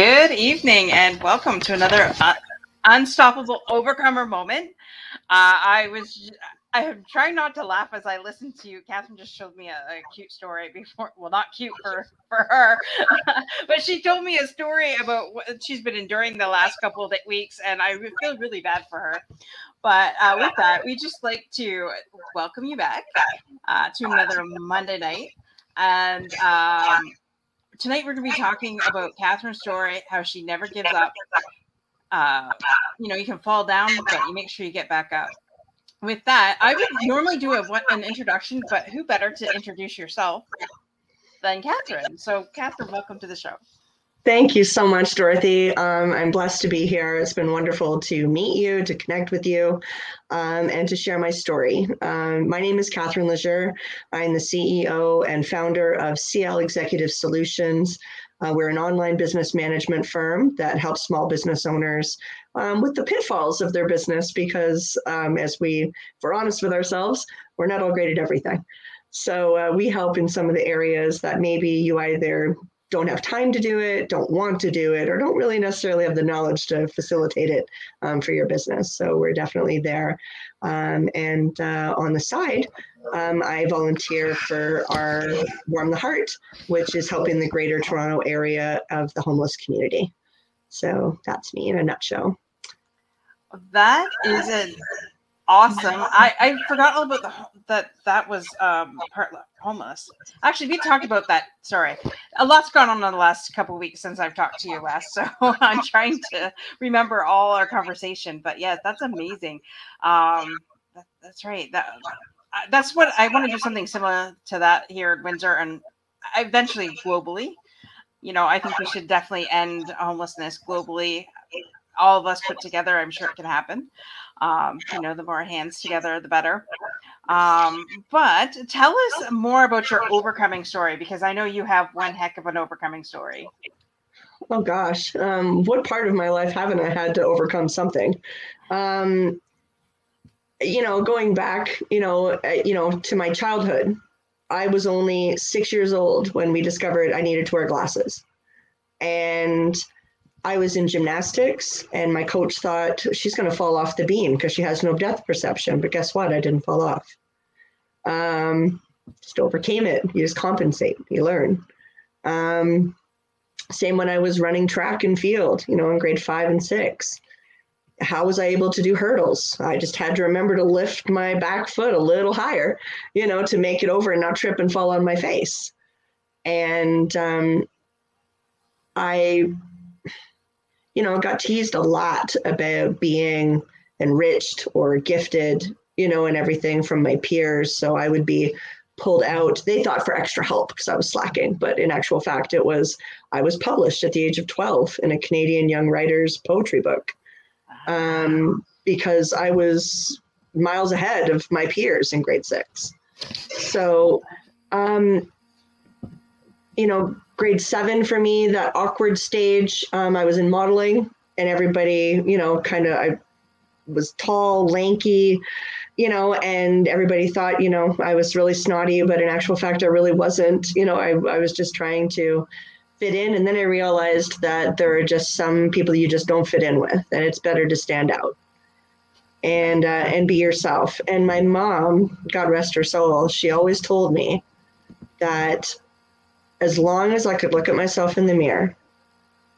Good evening and welcome to another Unstoppable Overcomer moment. I'm trying not to laugh as I listen to you. Catherine just showed me a cute story before. Well, not cute for her, but she told me a story about what she's been enduring the last couple of weeks, and I feel really bad for her. But with that, we just like to welcome you back to another Monday night. And tonight we're going to be talking about Catherine's story, how she never gives up. You can fall down, but you make sure you get back up. With that, I would normally do an introduction, but who better to introduce yourself than Catherine? So, Catherine, welcome to the show. Thank you so much, Dorothy. I'm blessed to be here. It's been wonderful to meet you, to connect with you, and to share my story. My name is Catherine Lazure. I'm the CEO and founder of CL Executive Solutions. We're an online business management firm that helps small business owners with the pitfalls of their business, because if we're honest with ourselves, we're not all great at everything. So we help in some of the areas that maybe you either don't have time to do it, don't want to do it, or don't really necessarily have the knowledge to facilitate it for your business. So we're definitely there. And on the side, I volunteer for our Warm the Heart, which is helping the greater Toronto area of the homeless community. So that's me in a nutshell. That is awesome. I forgot all about that was part homeless. Actually, we talked about that. Sorry. A lot's gone on in the last couple of weeks since I've talked to you last. So I'm trying to remember all our conversation. But yeah, that's amazing. That's right. That's what I want to do, something similar to that here at Windsor and eventually globally. I think we should definitely end homelessness globally. All of us put together, I'm sure it can happen. The more hands together, the better. But tell us more about your overcoming story, because I know you have one heck of an overcoming story. Oh, gosh. What part of my life haven't I had to overcome something? Going back, to my childhood, I was only 6 years old when we discovered I needed to wear glasses. And I was in gymnastics, and my coach thought she's going to fall off the beam because she has no depth perception. But guess what? I didn't fall off. Just overcame it. You just compensate. You learn. Same when I was running track and field, in grade 5 and 6. How was I able to do hurdles? I just had to remember to lift my back foot a little higher, to make it over and not trip and fall on my face. And I got teased a lot about being enriched or gifted, and everything from my peers. So I would be pulled out. They thought for extra help because I was slacking. But in actual fact, I was published at the age of 12 in a Canadian young writer's poetry book because I was miles ahead of my peers in grade 6. So, grade 7 for me, that awkward stage, I was in modeling, and everybody, I was tall, lanky, and everybody thought, I was really snotty, but in actual fact, I really wasn't. I was just trying to fit in. And then I realized that there are just some people you just don't fit in with, and it's better to stand out and be yourself. And my mom, God rest her soul, she always told me that as long as I could look at myself in the mirror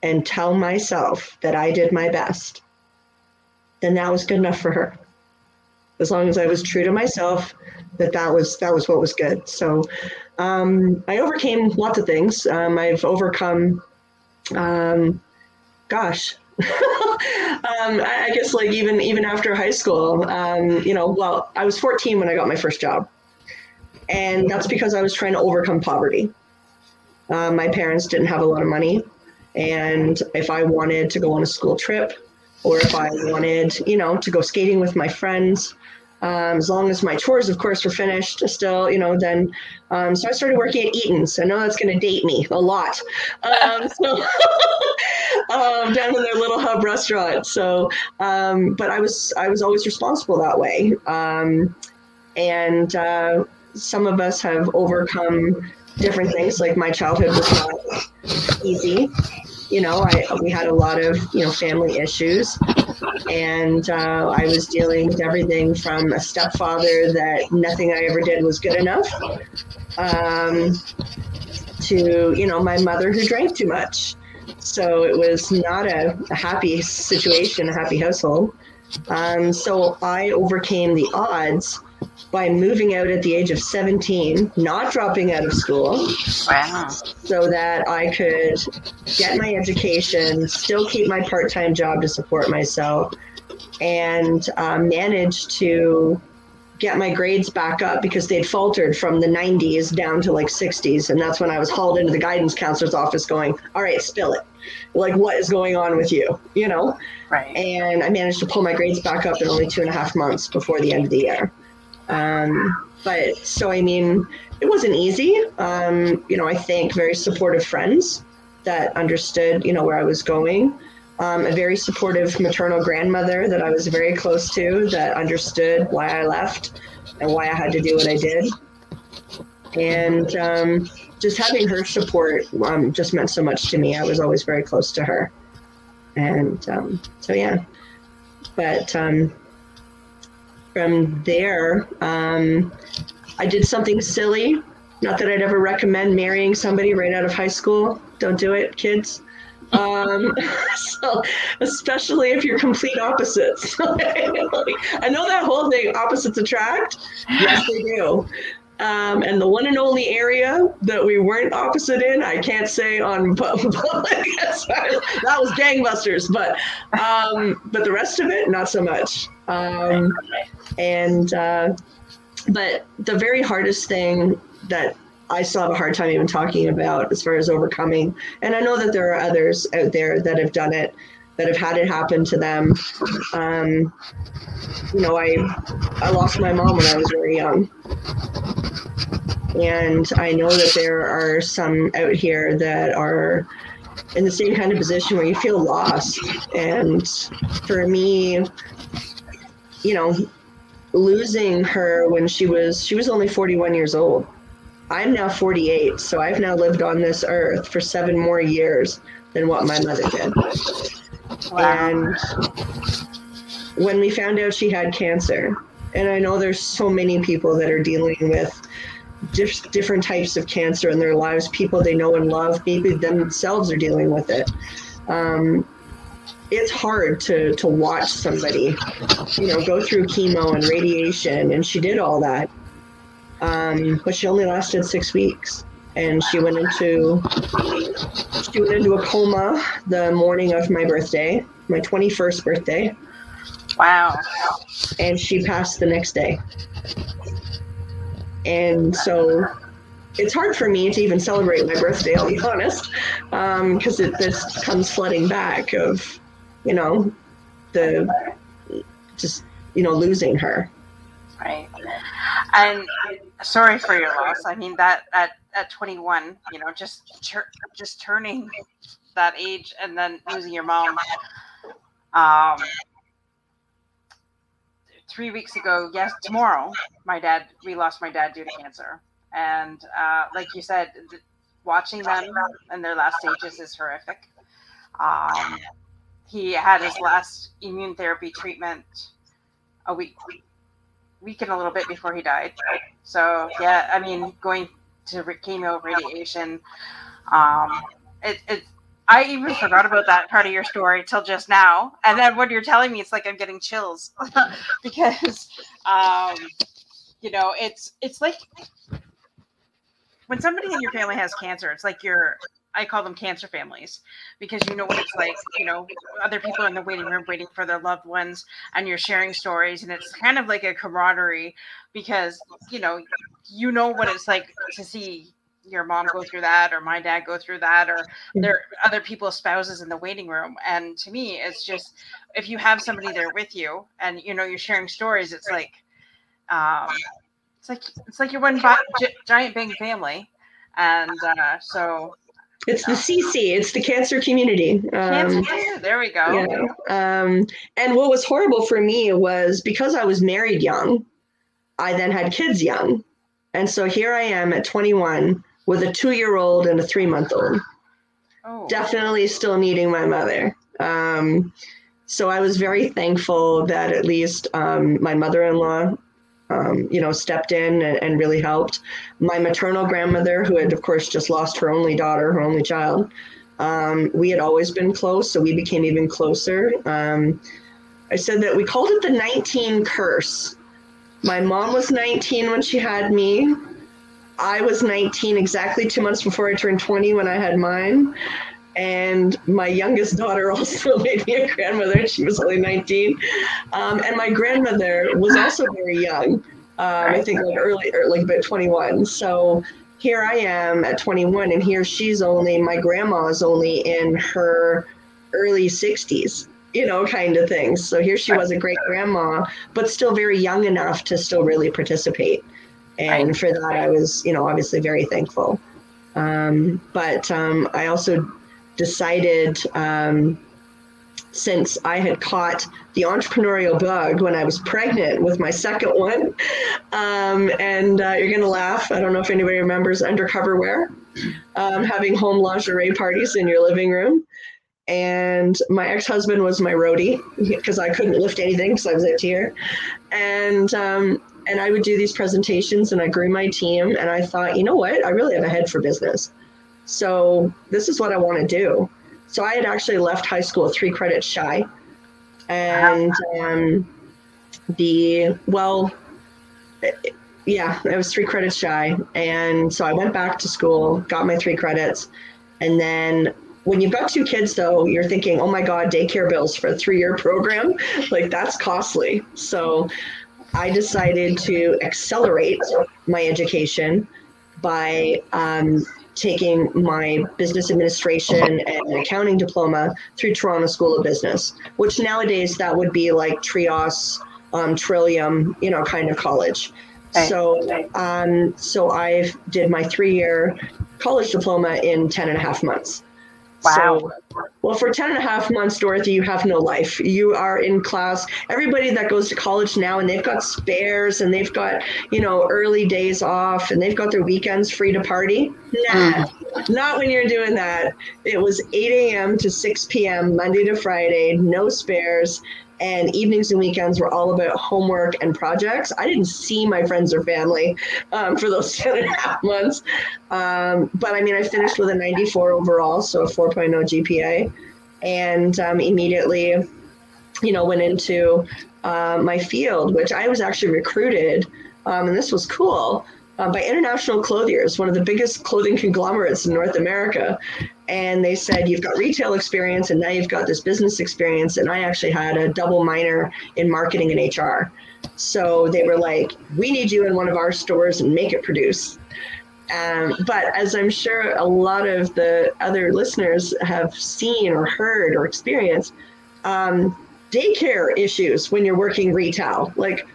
and tell myself that I did my best, then that was good enough for her. As long as I was true to myself, that was what was good. So I overcame lots of things. I've overcome, I guess like even after high school, I was 14 when I got my first job, and that's because I was trying to overcome poverty. My parents didn't have a lot of money, and if I wanted to go on a school trip, or if I wanted, to go skating with my friends, as long as my chores, of course, were finished still, then, so I started working at Eaton's. I know that's going to date me a lot. Down in their little hub restaurant. So, but I was always responsible that way. And some of us have overcome different things. Like my childhood was not easy. you know, we had a lot of, you know, family issues, and I was dealing with everything from a stepfather that nothing I ever did was good enough, to, you know, my mother who drank too much. So it was not a happy situation, a happy household. So I overcame the odds by moving out at the age of 17, not dropping out of school. Wow. So that I could get my education, still keep my part-time job to support myself, and manage to get my grades back up, because they'd faltered from the 90s down to like 60s. And that's when I was hauled into the guidance counselor's office going, all right, spill it. Like, what is going on with you? You know? Right. And I managed to pull my grades back up in only 2.5 months before the end of the year. But so, I mean, it wasn't easy. You know, I thank very supportive friends that understood, you know, where I was going. A very supportive maternal grandmother that I was very close to, that understood why I left and why I had to do what I did. And just having her support just meant so much to me. I was always very close to her. And so, yeah. But from there, I did something silly. Not that I'd ever recommend marrying somebody right out of high school. Don't do it, kids. So especially if you're complete opposites. I know that whole thing, opposites attract. Yes, they do. And the one and only area that we weren't opposite in, I can't say on public. That was gangbusters, but the rest of it, not so much. But the very hardest thing that I still have a hard time even talking about as far as overcoming. And I know that there are others out there that have done it, that have had it happen to them. You know, I lost my mom when I was very young. And I know that there are some out here that are in the same kind of position where you feel lost. And for me, you know, losing her when she was only 41 years old. I'm now 48, so I've now lived on this earth for 7 more years than what my mother did. Wow. And when we found out she had cancer, and I know there's so many people that are dealing with different types of cancer in their lives, people they know and love, maybe themselves are dealing with it. It's hard to watch somebody, you know, go through chemo and radiation, and she did all that. But she only lasted 6 weeks, and she went into a coma the morning of my birthday, my 21st birthday. Wow. And she passed the next day. And so it's hard for me to even celebrate my birthday, I'll be honest, because it just comes flooding back of, you know, losing her. Right. And sorry for your loss. I mean, that at 21, you know, just turning that age and then losing your mom. 3 weeks ago, yes, tomorrow, we lost my dad due to cancer. And like you said, watching them in their last stages is horrific. He had his last immune therapy treatment a week and a little bit before he died. So yeah, I mean, going to chemo, radiation, I even forgot about that part of your story till just now. And then when you're telling me, it's like I'm getting chills because, you know, it's like when somebody in your family has cancer, it's like I call them cancer families, because you know what it's like, you know, other people in the waiting room waiting for their loved ones, and you're sharing stories, and it's kind of like a camaraderie, because, you know what it's like to see your mom go through that, or my dad go through that, or there are other people's spouses in the waiting room. And to me, it's just, if you have somebody there with you and, you know, you're sharing stories, it's like you're one giant big family. And so... It's the CC. It's the cancer community. There we go. You know, and what was horrible for me was, because I was married young, I then had kids young. And so here I am at 21 with a 2-year-old and a 3-month-old. definitely still needing my mother. So I was very thankful that at least my mother-in-law, stepped in and really helped. My maternal grandmother, who had, of course, just lost her only daughter, her only child, we had always been close, so we became even closer. I said that we called it the 19 curse. My mom was 19 when she had me. I was 19 exactly 2 months before I turned 20 when I had mine. And my youngest daughter also made me a grandmother. She was only 19. And my grandmother was also very young. I think about 21. So here I am at 21, and here my grandma's only in her early 60s. Kind of things. So here she was, a great grandma, but still very young enough to still really participate. And for that, I was, obviously very thankful. But I also decided, since I had caught the entrepreneurial bug when I was pregnant with my second one, and you're going to laugh. I don't know if anybody remembers undercover wear, having home lingerie parties in your living room. And my ex-husband was my roadie because I couldn't lift anything because I was out here. And I would do these presentations, and I grew my team, and I thought, you know what? I really have a head for business. So this is what I want to do. So I had actually left high school 3 credits shy. And I was 3 credits shy. And so I went back to school, got my 3 credits, and then when you've got 2 kids, though, you're thinking, oh, my God, daycare bills for a 3-year program, like that's costly. So I decided to accelerate my education by taking my business administration and accounting diploma through Toronto School of Business, which nowadays that would be like Trios, Trillium, kind of college. Okay. So I did my 3-year college diploma in 10 and a half months. Wow. So, for 10 and a half months, Dorothy, you have no life. You are in class. Everybody that goes to college now, and they've got spares, and they've got, early days off, and they've got their weekends free to party. Nah, not when you're doing that. It was 8 a.m. to 6 p.m., Monday to Friday, no spares. And evenings and weekends were all about homework and projects. I didn't see my friends or family for those 10 and a half months. I finished with a 94 overall, so a 4.0 GPA. And immediately, went into my field, which I was actually recruited, and this was cool, by International Clothiers, one of the biggest clothing conglomerates in North America. And they said, you've got retail experience, and now you've got this business experience. And I actually had a double minor in marketing and HR. So they were like, we need you in one of our stores and make it produce. But as I'm sure a lot of the other listeners have seen or heard or experienced, daycare issues when you're working retail, like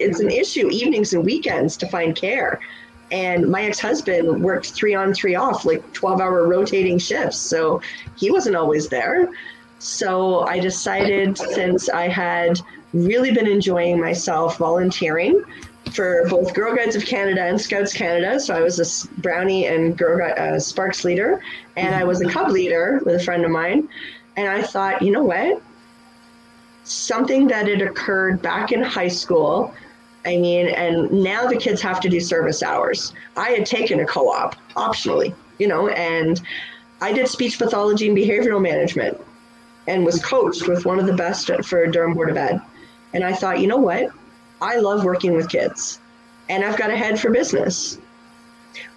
it's an issue evenings and weekends to find care. And my ex-husband worked 3 on, 3 off, like 12-hour rotating shifts. So he wasn't always there. So I decided, since I had really been enjoying myself volunteering for both Girl Guides of Canada and Scouts Canada. So I was a Brownie and Girl Guide Sparks leader, and I was a Cub leader with a friend of mine. And I thought, you know what? Something that had occurred back in high school, and now the kids have to do service hours. I had taken a co-op optionally, and I did speech pathology and behavioral management and was coached with one of the best for Durham Board of Ed. And I thought, you know what? I love working with kids, and I've got a head for business.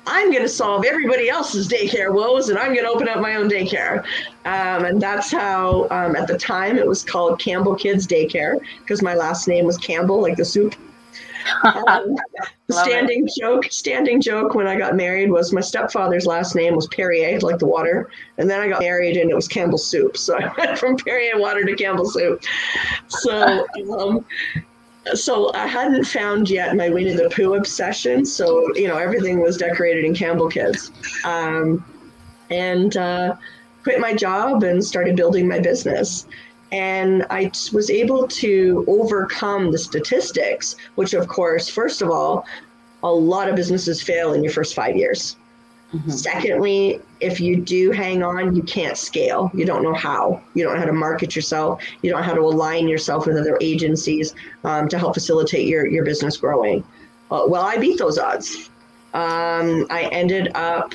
I'm going to solve everybody else's daycare woes, and I'm going to open up my own daycare. And that's how, at the time, it was called Campbell Kids Daycare, because my last name was Campbell, like the soup. Standing joke when I got married was my stepfather's last name was Perrier, like the water, and then I got married and it was Campbell soup, so I went from Perrier water to Campbell soup. So so I hadn't found yet my Winnie the Pooh obsession, so everything was decorated in Campbell Kids, and quit my job and started building my business. And I was able to overcome the statistics, which, of course, first of all, a lot of businesses fail in your first 5 years. Mm-hmm. Secondly, if you do hang on, you can't scale. You don't know how. You don't know how to market yourself. You don't know how to align yourself with other agencies to help facilitate your business growing. Well, I beat those odds. I ended up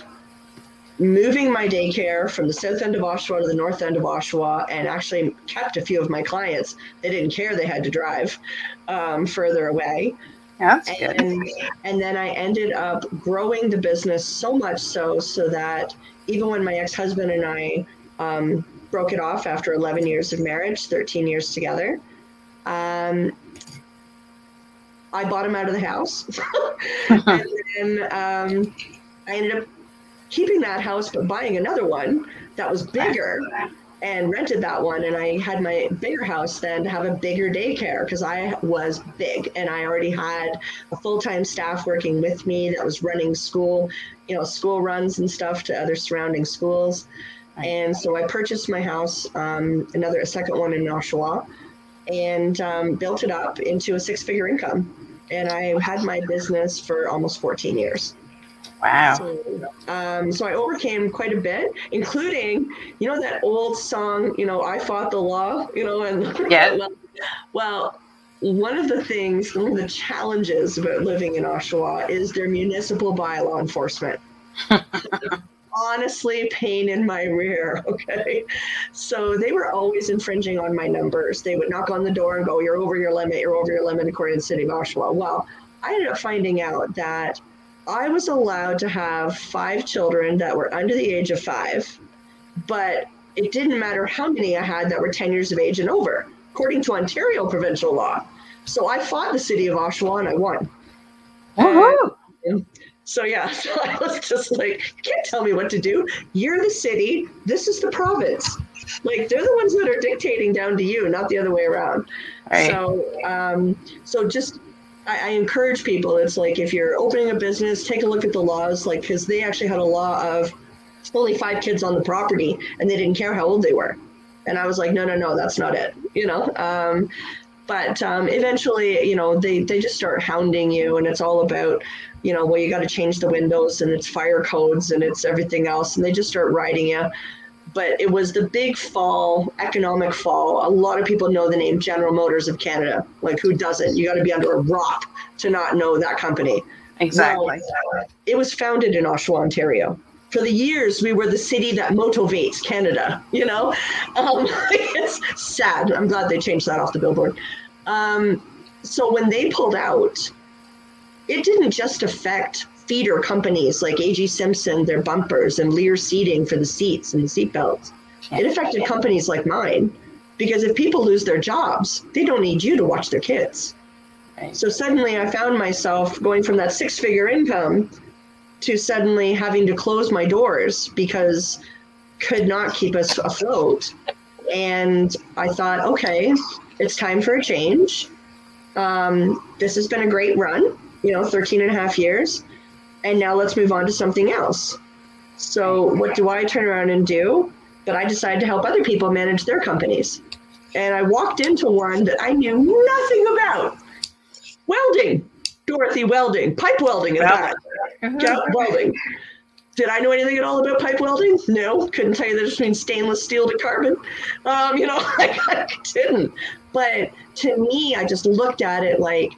moving my daycare from the south end of Oshawa to the north end of Oshawa, and actually kept a few of my clients. They didn't care they had to drive further away. That's good. And then I ended up growing the business so much so that even when my ex-husband and I broke it off after 11 years of marriage, 13 years together, I bought him out of the house. And then I ended up keeping that house, but buying another one that was bigger, and rented that one. And I had my bigger house then to have a bigger daycare, because I was big and I already had a full-time staff working with me that was running school, school runs and stuff to other surrounding schools. And so I purchased my house, a second one in Oshawa, and built it up into a six-figure income. And I had my business for almost 14 years. Wow. So I overcame quite a bit, including, that old song, I fought the law, and yeah. Well, one of the challenges about living in Oshawa is their municipal bylaw enforcement. Honestly, pain in my rear. Okay. So they were always infringing on my numbers. They would knock on the door and go, you're over your limit according to the city of Oshawa. Well, I ended up finding out that I was allowed to have 5 children that were under the age of 5, but it didn't matter how many I had that were 10 years of age and over, according to Ontario provincial law. So I fought the city of Oshawa and I won. Woohoo! So I was just like, you can't tell me what to do. You're the city. This is the province. They're the ones that are dictating down to you, not the other way around. Right. So I encourage people, it's like, if you're opening a business, take a look at the laws, because they actually had a law of only 5 kids on the property, and they didn't care how old they were. And I was like, no, that's not it, But eventually, they just start hounding you, and it's all about, you got to change the windows, and it's fire codes, and it's everything else, and they just start riding you. But it was the big economic fall. A lot of people know the name General Motors of Canada. Who doesn't? You got to be under a rock to not know that company. Exactly. Well, it was founded in Oshawa, Ontario. For the years, we were the city that motivates Canada, It's sad. I'm glad they changed that off the billboard. So when they pulled out, it didn't just affect feeder companies like AG Simpson, their bumpers, and Lear seating for the seats and the seatbelts. It affected companies like mine, because if people lose their jobs, they don't need you to watch their kids. Right. So suddenly I found myself going from that 6-figure income to suddenly having to close my doors because could not keep us afloat. And I thought, okay, it's time for a change. This has been a great run, 13 and a half years. And now let's move on to something else. So what do I turn around and do? But I decided to help other people manage their companies. And I walked into one that I knew nothing about. Welding, Dorothy welding, pipe welding and that. Yeah, welding. Did I know anything at all about pipe welding? No, couldn't tell you the difference between stainless steel to carbon. I didn't. But to me, I just looked at it like,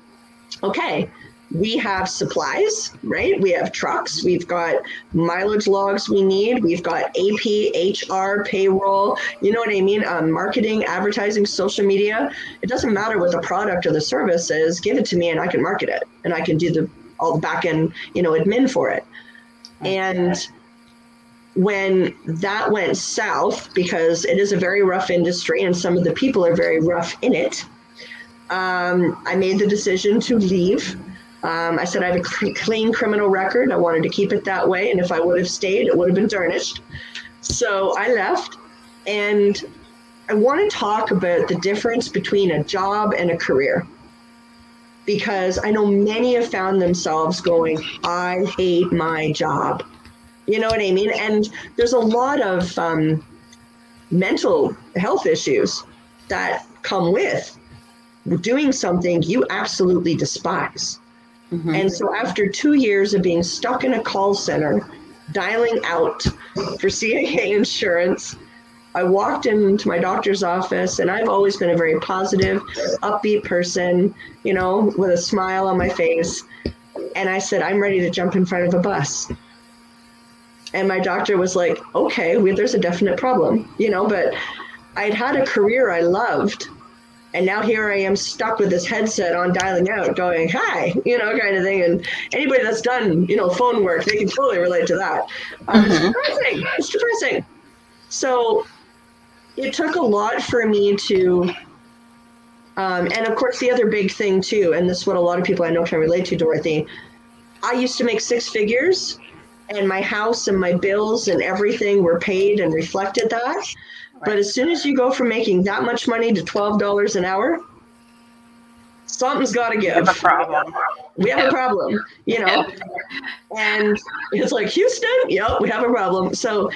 okay, we have supplies, right? We have trucks. We've got mileage logs we need. We've got AP, HR, payroll. You know what I mean? Marketing, advertising, social media. It doesn't matter what the product or the service is. Give it to me and I can market it. And I can do all the back end, admin for it. And when that went south, because it is a very rough industry and some of the people are very rough in it, I made the decision to leave. I said I have a clean criminal record. I wanted to keep it that way. And if I would have stayed, it would have been tarnished. So I left. And I want to talk about the difference between a job and a career. Because I know many have found themselves going, I hate my job. You know what I mean? And there's a lot of mental health issues that come with doing something you absolutely despise. Mm-hmm. And so after 2 years of being stuck in a call center dialing out for CAA insurance. I walked into my doctor's office, and I've always been a very positive, upbeat person, you know, with a smile on my face. And I said, I'm ready to jump in front of a bus. And my doctor was like, okay, there's a definite problem, you know, but I'd had a career I loved. And now here I am stuck with this headset on dialing out going, hi, you know, kind of thing. And anybody that's done, you know, phone work, they can totally relate to that. It's depressing. So it took a lot for me to, and of course the other big thing too, and this is what a lot of people I know can relate to, Dorothy, I used to make six figures and my house and my bills and everything were paid and reflected that. But as soon as you go from making that much money to $12 an hour, something's got to give. We have a problem, you know, and it's like, Houston, yep, we have a problem. So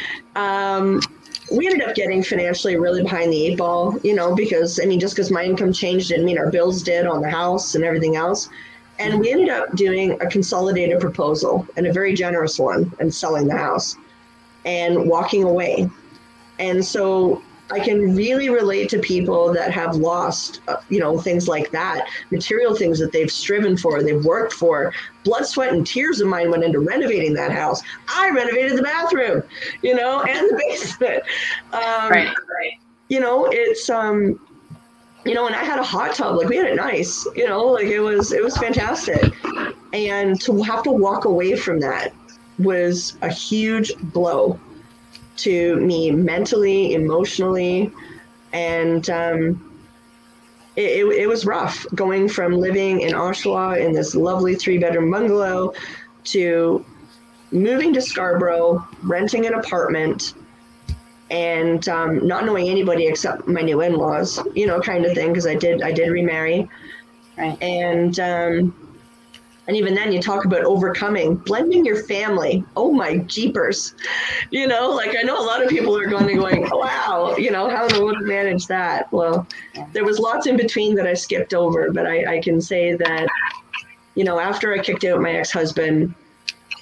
we ended up getting financially really behind the eight ball, you know, because, I mean, just because my income changed didn't mean our bills did on the house and everything else. And we ended up doing a consolidated proposal and a very generous one and selling the house and walking away. And so I can really relate to people that have lost, you know, things like that, material things that they've striven for, they've worked for. Blood, sweat, and tears of mine went into renovating that house. I renovated the bathroom, you know, and the basement. You know, it's, you know, and I had a hot tub, like we had it nice, you know, like it was fantastic. And to have to walk away from that was a huge blow to me mentally, emotionally, and it was rough going from living in Oshawa in this lovely 3-bedroom bungalow to moving to Scarborough, renting an apartment, and not knowing anybody except my new in-laws, you know, kind of thing, because I did remarry. Right. And even then you talk about overcoming, blending your family. Oh my jeepers. You know, like I know a lot of people are going, wow, you know, how in the world to manage that? Well, there was lots in between that I skipped over, but I can say that, you know, after I kicked out my ex-husband,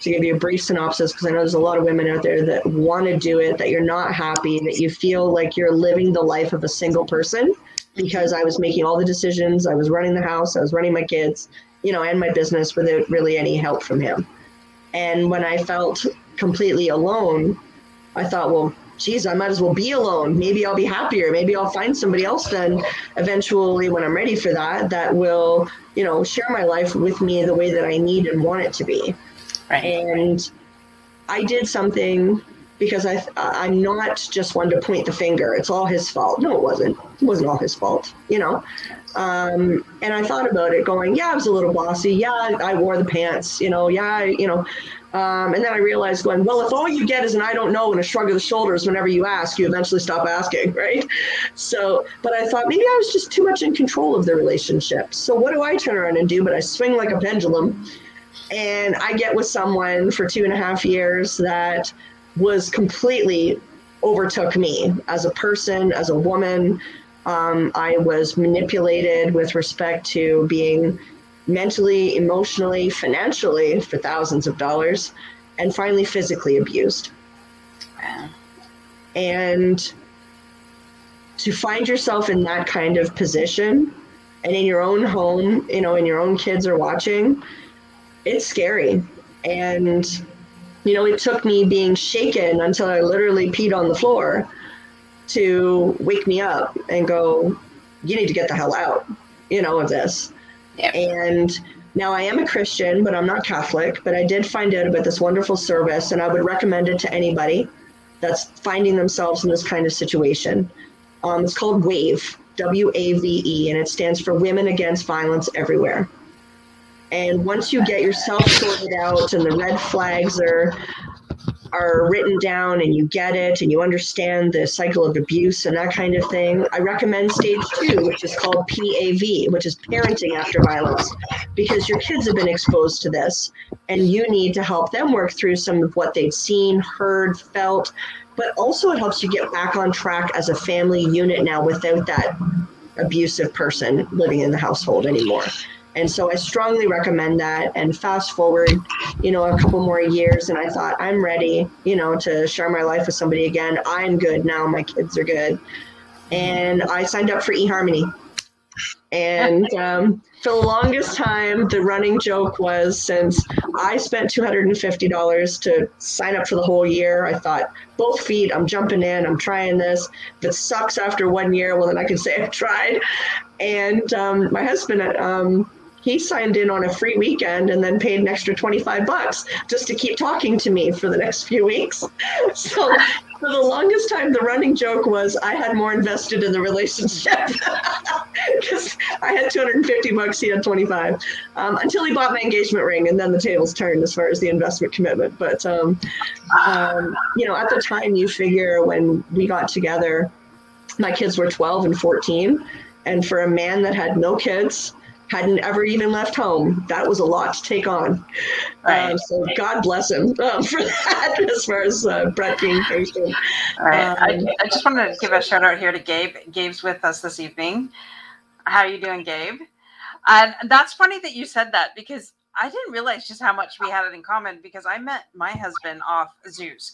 to give you a brief synopsis, because I know there's a lot of women out there that want to do it, that you're not happy, that you feel like you're living the life of a single person, because I was making all the decisions. I was running the house. I was running my kids, you know, and my business without really any help from him. And when I felt completely alone, I thought, well, geez, I might as well be alone. Maybe I'll be happier. Maybe I'll find somebody else then eventually when I'm ready for that, that will, you know, share my life with me the way that I need and want it to be. Right. And I did something because I'm not just one to point the finger. It's all his fault. No, it wasn't. It wasn't all his fault, you know. And I thought about it going, yeah, I was a little bossy. Yeah, I wore the pants, you know. Yeah, you know. And then I realized going, well, if all you get is an I don't know and a shrug of the shoulders whenever you ask, you eventually stop asking, right? So, but I thought maybe I was just too much in control of the relationship. So what do I turn around and do? But I swing like a pendulum. And I get with someone for 2.5 years that was completely overtook me as a person, as a woman. I was manipulated with respect to being mentally, emotionally, financially for thousands of dollars, and finally physically abused. Wow. And to find yourself in that kind of position and in your own home, you know, and your own kids are watching, it's scary. And you know, it took me being shaken until I literally peed on the floor to wake me up and go, you need to get the hell out, you know, of this. Yeah. And now I am a Christian, but I'm not Catholic, but I did find out about this wonderful service, and I would recommend it to anybody that's finding themselves in this kind of situation. It's called WAVE, WAVE, and it stands for Women Against Violence Everywhere. And once you get yourself sorted out and the red flags are written down and you get it and you understand the cycle of abuse and that kind of thing, I recommend stage 2, which is called PAV, which is parenting after violence, because your kids have been exposed to this and you need to help them work through some of what they've seen, heard, felt, but also it helps you get back on track as a family unit now without that abusive person living in the household anymore. And so I strongly recommend that. And fast forward, you know, a couple more years, and I thought, I'm ready, you know, to share my life with somebody again. I'm good now. My kids are good. And I signed up for eHarmony. And for the longest time, the running joke was, since I spent $250 to sign up for the whole year, I thought, both feet, I'm jumping in, I'm trying this. If it sucks after 1 year, well, then I can say I've tried. And my husband, he signed in on a free weekend and then paid an extra $25 just to keep talking to me for the next few weeks. So for the longest time, the running joke was I had more invested in the relationship because I had $250, he had $25, until he bought my engagement ring, and then the tables turned as far as the investment commitment. But, you know, at the time, you figure when we got together, my kids were 12 and 14. And for a man that had no kids, hadn't ever even left home, that was a lot to take on. Right. So God bless him for that, as far as Brett being patient. All right. I just want to give a shout out here to Gabe. Gabe's with us this evening. How are you doing, Gabe? That's funny that you said that, because I didn't realize just how much we had it in common, because I met my husband off Zoosk.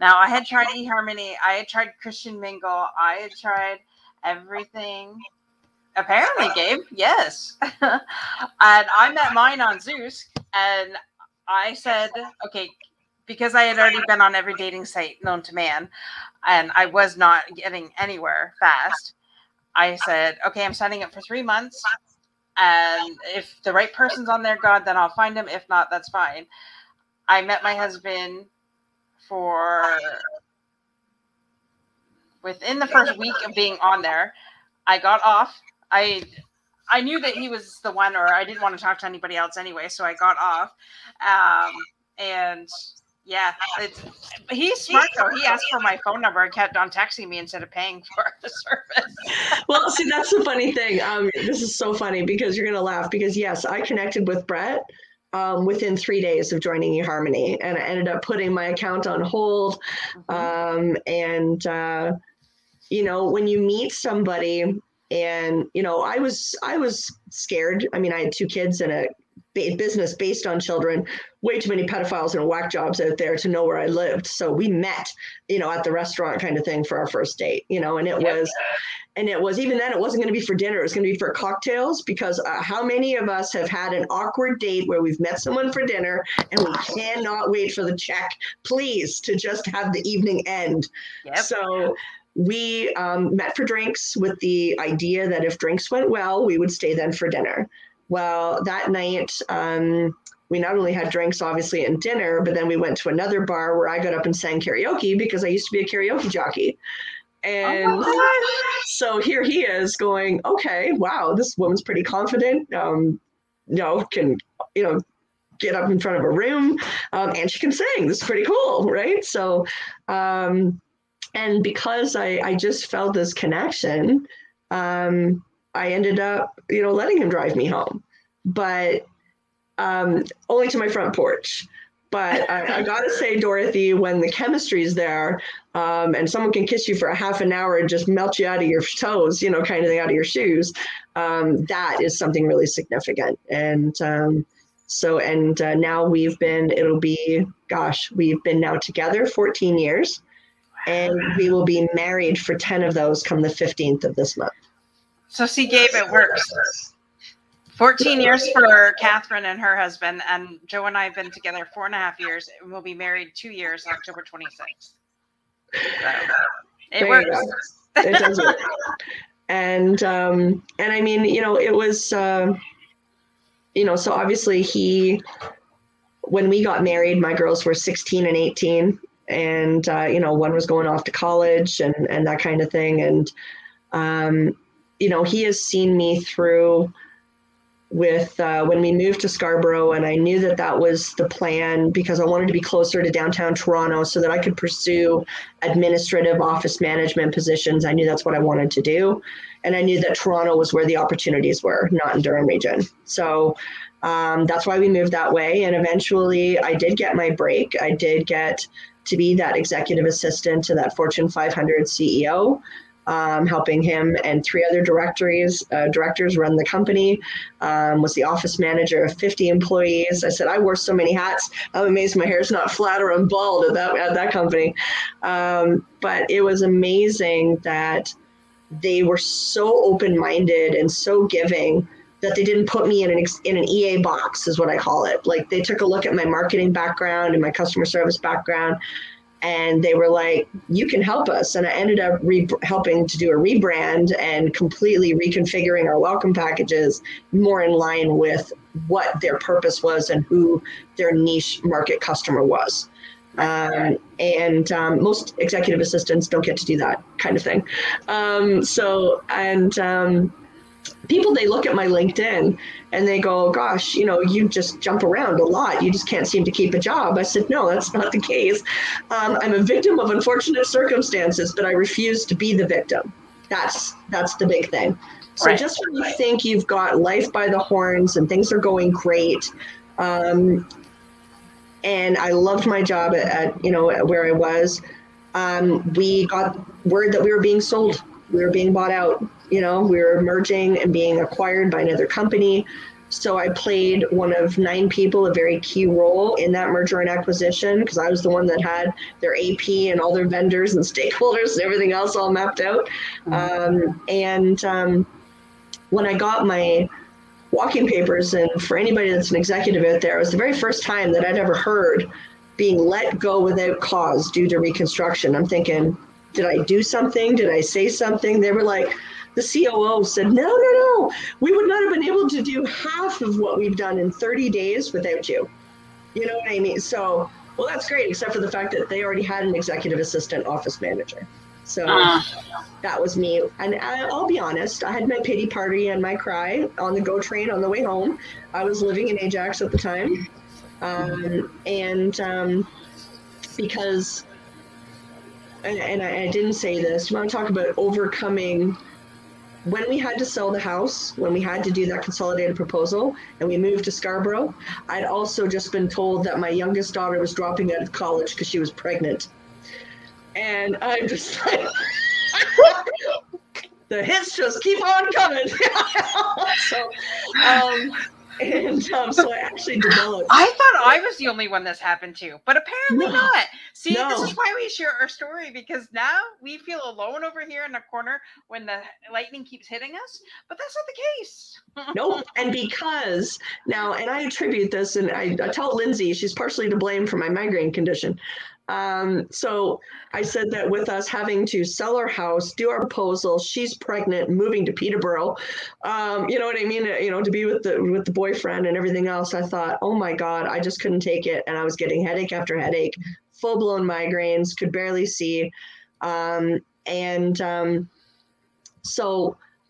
Now, I had tried eHarmony. I had tried Christian Mingle. I had tried everything. Apparently, Gabe, yes. And I met mine on Zoosk, and I said, okay, because I had already been on every dating site known to man, and I was not getting anywhere fast, I said, okay, I'm signing up for 3 months, and if the right person's on there, God, then I'll find him. If not, that's fine. I met my husband within the first week of being on there. I got off. I knew that he was the one, or I didn't want to talk to anybody else anyway, so I got off. And yeah, he's smart though. He asked for my phone number and kept on texting me instead of paying for the service. Well, see, that's the funny thing. This is so funny, because you're gonna laugh, because yes, I connected with Brett within 3 days of joining eHarmony, and I ended up putting my account on hold. You know, when you meet somebody, and, you know, I was scared. I mean, I had two kids and a business based on children, way too many pedophiles and whack jobs out there to know where I lived. So we met, you know, at the restaurant kind of thing for our first date, you know, and it was even then, it wasn't going to be for dinner. It was going to be for cocktails, because how many of us have had an awkward date where we've met someone for dinner and we cannot wait for the check, please, to just have the evening end. Yep. So we met for drinks with the idea that if drinks went well, we would stay then for dinner. Well, that night, we not only had drinks, obviously, and dinner, but then we went to another bar where I got up and sang karaoke, because I used to be a karaoke jockey. And so here he is going, okay, wow, this woman's pretty confident. Can get up in front of a room, and she can sing. This is pretty cool, right? So, and because I just felt this connection, I ended up, you know, letting him drive me home, but only to my front porch. But I got to say, Dorothy, when the chemistry's there, and someone can kiss you for a half an hour and just melt you out of your toes, you know, kind of thing, out of your shoes, that is something really significant. And now we've been now together 14 years. And we will be married for 10 of those come the 15th of this month. So see, Gabe, it works. 14 years for Catherine and her husband, and Joe and I have been together 4.5 years, and we'll be married 2 years, October 26th. So it works. It does work. And I mean, you know, it was, you know, so obviously when we got married, my girls were 16 and 18. And, you know, one was going off to college and that kind of thing. And, you know, he has seen me through with when we moved to Scarborough, and I knew that was the plan, because I wanted to be closer to downtown Toronto so that I could pursue administrative office management positions. I knew that's what I wanted to do. And I knew that Toronto was where the opportunities were, not in Durham region. So that's why we moved that way. And eventually I did get my break. I did get to be that executive assistant to that Fortune 500 CEO. helping him and three other directors run the company, was the office manager of 50 employees. I said, I wore so many hats. I'm amazed my hair's not flat or I'm bald at that company. But it was amazing that they were so open-minded and so giving that they didn't put me in an EA box is what I call it. Like, they took a look at my marketing background and my customer service background, and they were like, you can help us. And I ended up helping to do a rebrand and completely reconfiguring our welcome packages more in line with what their purpose was and who their niche market customer was. And most executive assistants don't get to do that kind of thing. People, they look at my LinkedIn and they go, gosh, you just jump around a lot. You just can't seem to keep a job. I said, no, that's not the case. I'm a victim of unfortunate circumstances, but I refuse to be the victim. That's the big thing. So right. Just when you think you've got life by the horns and things are going great, and I loved my job at where I was, we got word that we were being sold. We were being bought out. We were merging and being acquired by another company. So I played one of 9 people, a very key role in that merger and acquisition, because I was the one that had their AP and all their vendors and stakeholders and everything else all mapped out. When I got my walking papers, and for anybody that's an executive out there, it was the very first time that I'd ever heard being let go without cause due to reconstruction. I'm thinking, did I do something? Did I say something? They were like, the COO said, no, we would not have been able to do half of what we've done in 30 days without you. You know what I mean? So, well, that's great, except for the fact that they already had an executive assistant office manager. So that was me. And I'll be honest, I had my pity party and my cry on the GO train on the way home. I was living in Ajax at the time. Because... And I didn't say this, you want to talk about overcoming, when we had to sell the house, when we had to do that consolidated proposal and we moved to Scarborough, I'd also just been told that my youngest daughter was dropping out of college because she was pregnant. And I'm just like, the hits just keep on coming. So I actually developed. I thought I was the only one this happened to, but apparently not. See, no. This is why we share our story, because now we feel alone over here in the corner when the lightning keeps hitting us, but that's not the case. Nope. And because now, and I attribute this, and I tell Lindsay she's partially to blame for my migraine condition. So I said that with us having to sell our house, do our proposal, she's pregnant, moving to Peterborough, you know what I mean? To be with the boyfriend and everything else, I thought, oh my God, I just couldn't take it. And I was getting headache after headache, full blown migraines, could barely see. So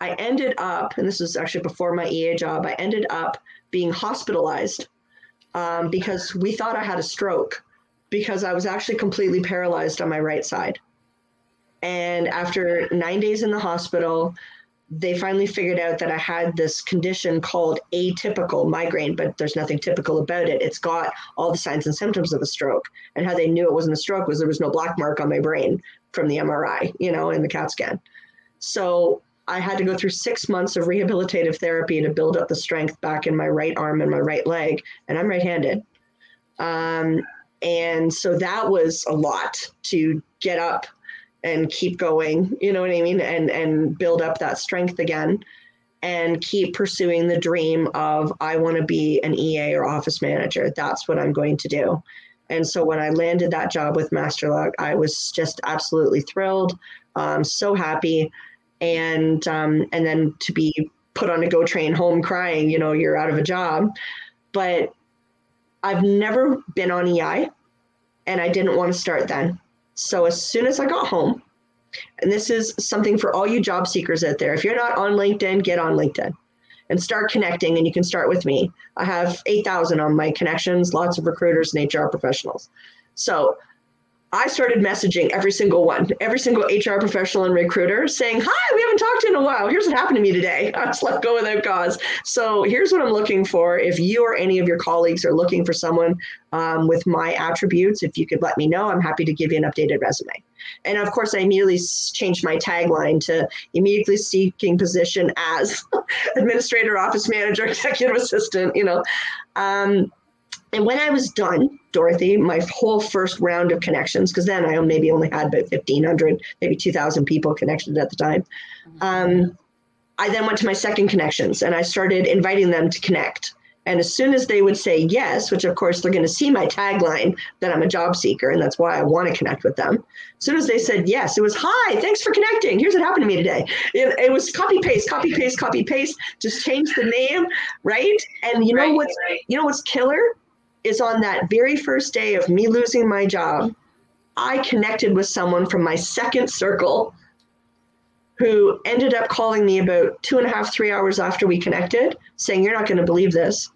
I ended up, and this was actually before my EA job, I ended up being hospitalized, because we thought I had a stroke, because I was actually completely paralyzed on my right side. And after 9 days in the hospital, they finally figured out that I had this condition called atypical migraine, but there's nothing typical about it. It's got all the signs and symptoms of a stroke. And how they knew it wasn't a stroke was there was no black mark on my brain from the MRI, and the CAT scan. So I had to go through 6 months of rehabilitative therapy to build up the strength back in my right arm and my right leg. And I'm right-handed. And so that was a lot to get up and keep going, you know what I mean? And build up that strength again and keep pursuing the dream of, I want to be an EA or office manager. That's what I'm going to do. And so when I landed that job with Masterlog, I was just absolutely thrilled, so happy. And then to be put on a GO train home crying, you're out of a job. But I've never been on EI, and I didn't want to start then. So as soon as I got home, and this is something for all you job seekers out there, if you're not on LinkedIn, get on LinkedIn and start connecting, and you can start with me. I have 8,000 on my connections, lots of recruiters and HR professionals. So I started messaging every single HR professional and recruiter saying, hi, we haven't talked in a while. Here's what happened to me today. I was let go without cause. So here's what I'm looking for. If you or any of your colleagues are looking for someone with my attributes, if you could let me know, I'm happy to give you an updated resume. And of course, I immediately changed my tagline to immediately seeking position as administrator, office manager, executive assistant, you know. And when I was done, Dorothy, my whole first round of connections, because then I maybe only had about 1,500, maybe 2,000 people connected at the time. I then went to my second connections and I started inviting them to connect. And as soon as they would say yes, which of course they're going to see my tagline that I'm a job seeker and that's why I want to connect with them. As soon as they said yes, it was, hi, thanks for connecting. Here's what happened to me today. It was copy paste, just change the name, right? And you know what's killer? Is on that very first day of me losing my job, I connected with someone from my second circle who ended up calling me about 2.5, 3 hours after we connected, saying, you're not going to believe this.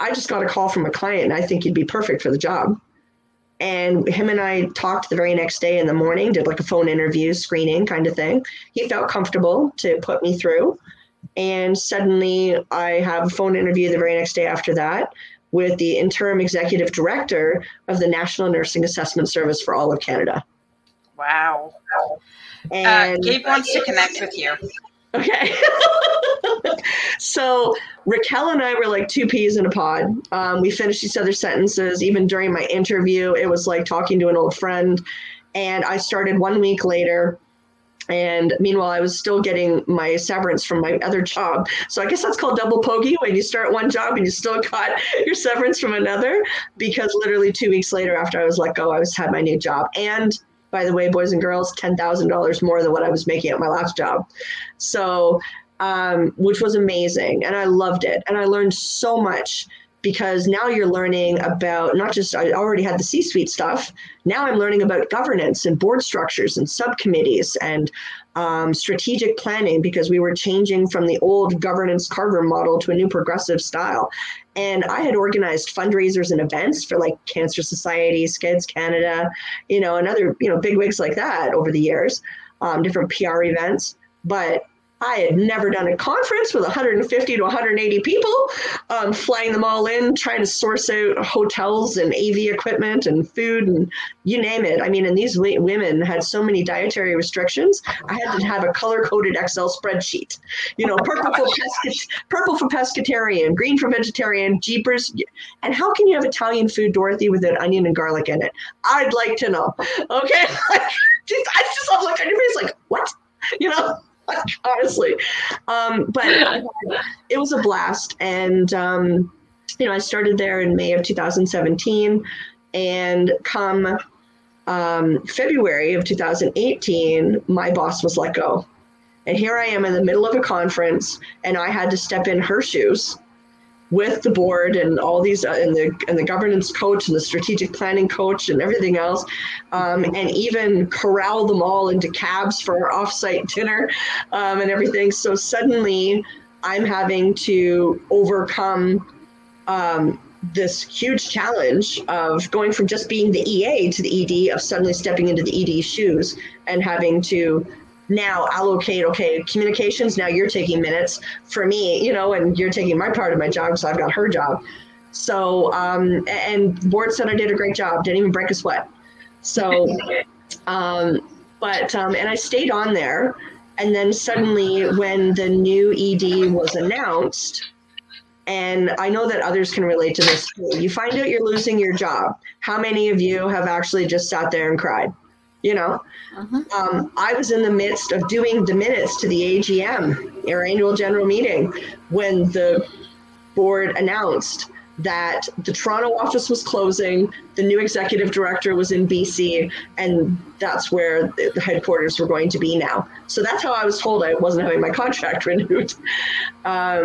I just got a call from a client and I think you'd be perfect for the job. And him and I talked the very next day in the morning, did like a phone interview, screening kind of thing. He felt comfortable to put me through. And suddenly I have a phone interview the very next day after that with the interim executive director of the National Nursing Assessment Service for all of Canada. Wow. And Gabe wants to connect with you. Okay. So Raquel and I were like two peas in a pod. We finished each other's sentences. Even during my interview, it was like talking to an old friend. And I started 1 week later. And meanwhile, I was still getting my severance from my other job. So I guess that's called double pokey when you start one job and you still got your severance from another, because literally 2 weeks later after I was let go, I had my new job. And by the way, boys and girls, $10,000 more than what I was making at my last job. So, which was amazing. And I loved it. And I learned so much. Because now you're learning about not just, I already had the C-suite stuff. Now I'm learning about governance and board structures and subcommittees and strategic planning, because we were changing from the old governance Carver model to a new progressive style. And I had organized fundraisers and events for like Cancer Society, Scouts Canada, you know, and other, you know, bigwigs like that over the years, different PR events. But I had never done a conference with 150 to 180 people, flying them all in, trying to source out hotels and AV equipment and food and you name it. I mean, and these women had so many dietary restrictions. I had to have a color-coded Excel spreadsheet, you know, purple for pescatarian, green for vegetarian, jeepers. And how can you have Italian food, Dorothy, with an onion and garlic in it? I'd like to know. Okay. I just saw the look on your face like, what? You know? Honestly. But it was a blast. And, you know, I started there in May of 2017 and come February of 2018, my boss was let go. And here I am in the middle of a conference and I had to step in her shoes with the board and all these and the governance coach and the strategic planning coach and everything else, and even corral them all into cabs for our offsite dinner and everything. So suddenly I'm having to overcome this huge challenge of going from just being the EA to the ED, of suddenly stepping into the ED shoes and having to now allocate, okay, communications, now you're taking minutes for me, you know, and you're taking my part of my job, so I've got her job. So, and the board said I did a great job, didn't even break a sweat. So, and I stayed on there. And then suddenly when the new ED was announced, and I know that others can relate to this too, you find out you're losing your job. How many of you have actually just sat there and cried? You know, I was in the midst of doing the minutes to the AGM, our annual general meeting, when the board announced that the Toronto office was closing, the new executive director was in BC, and that's where the headquarters were going to be now. So that's how I was told I wasn't having my contract renewed. I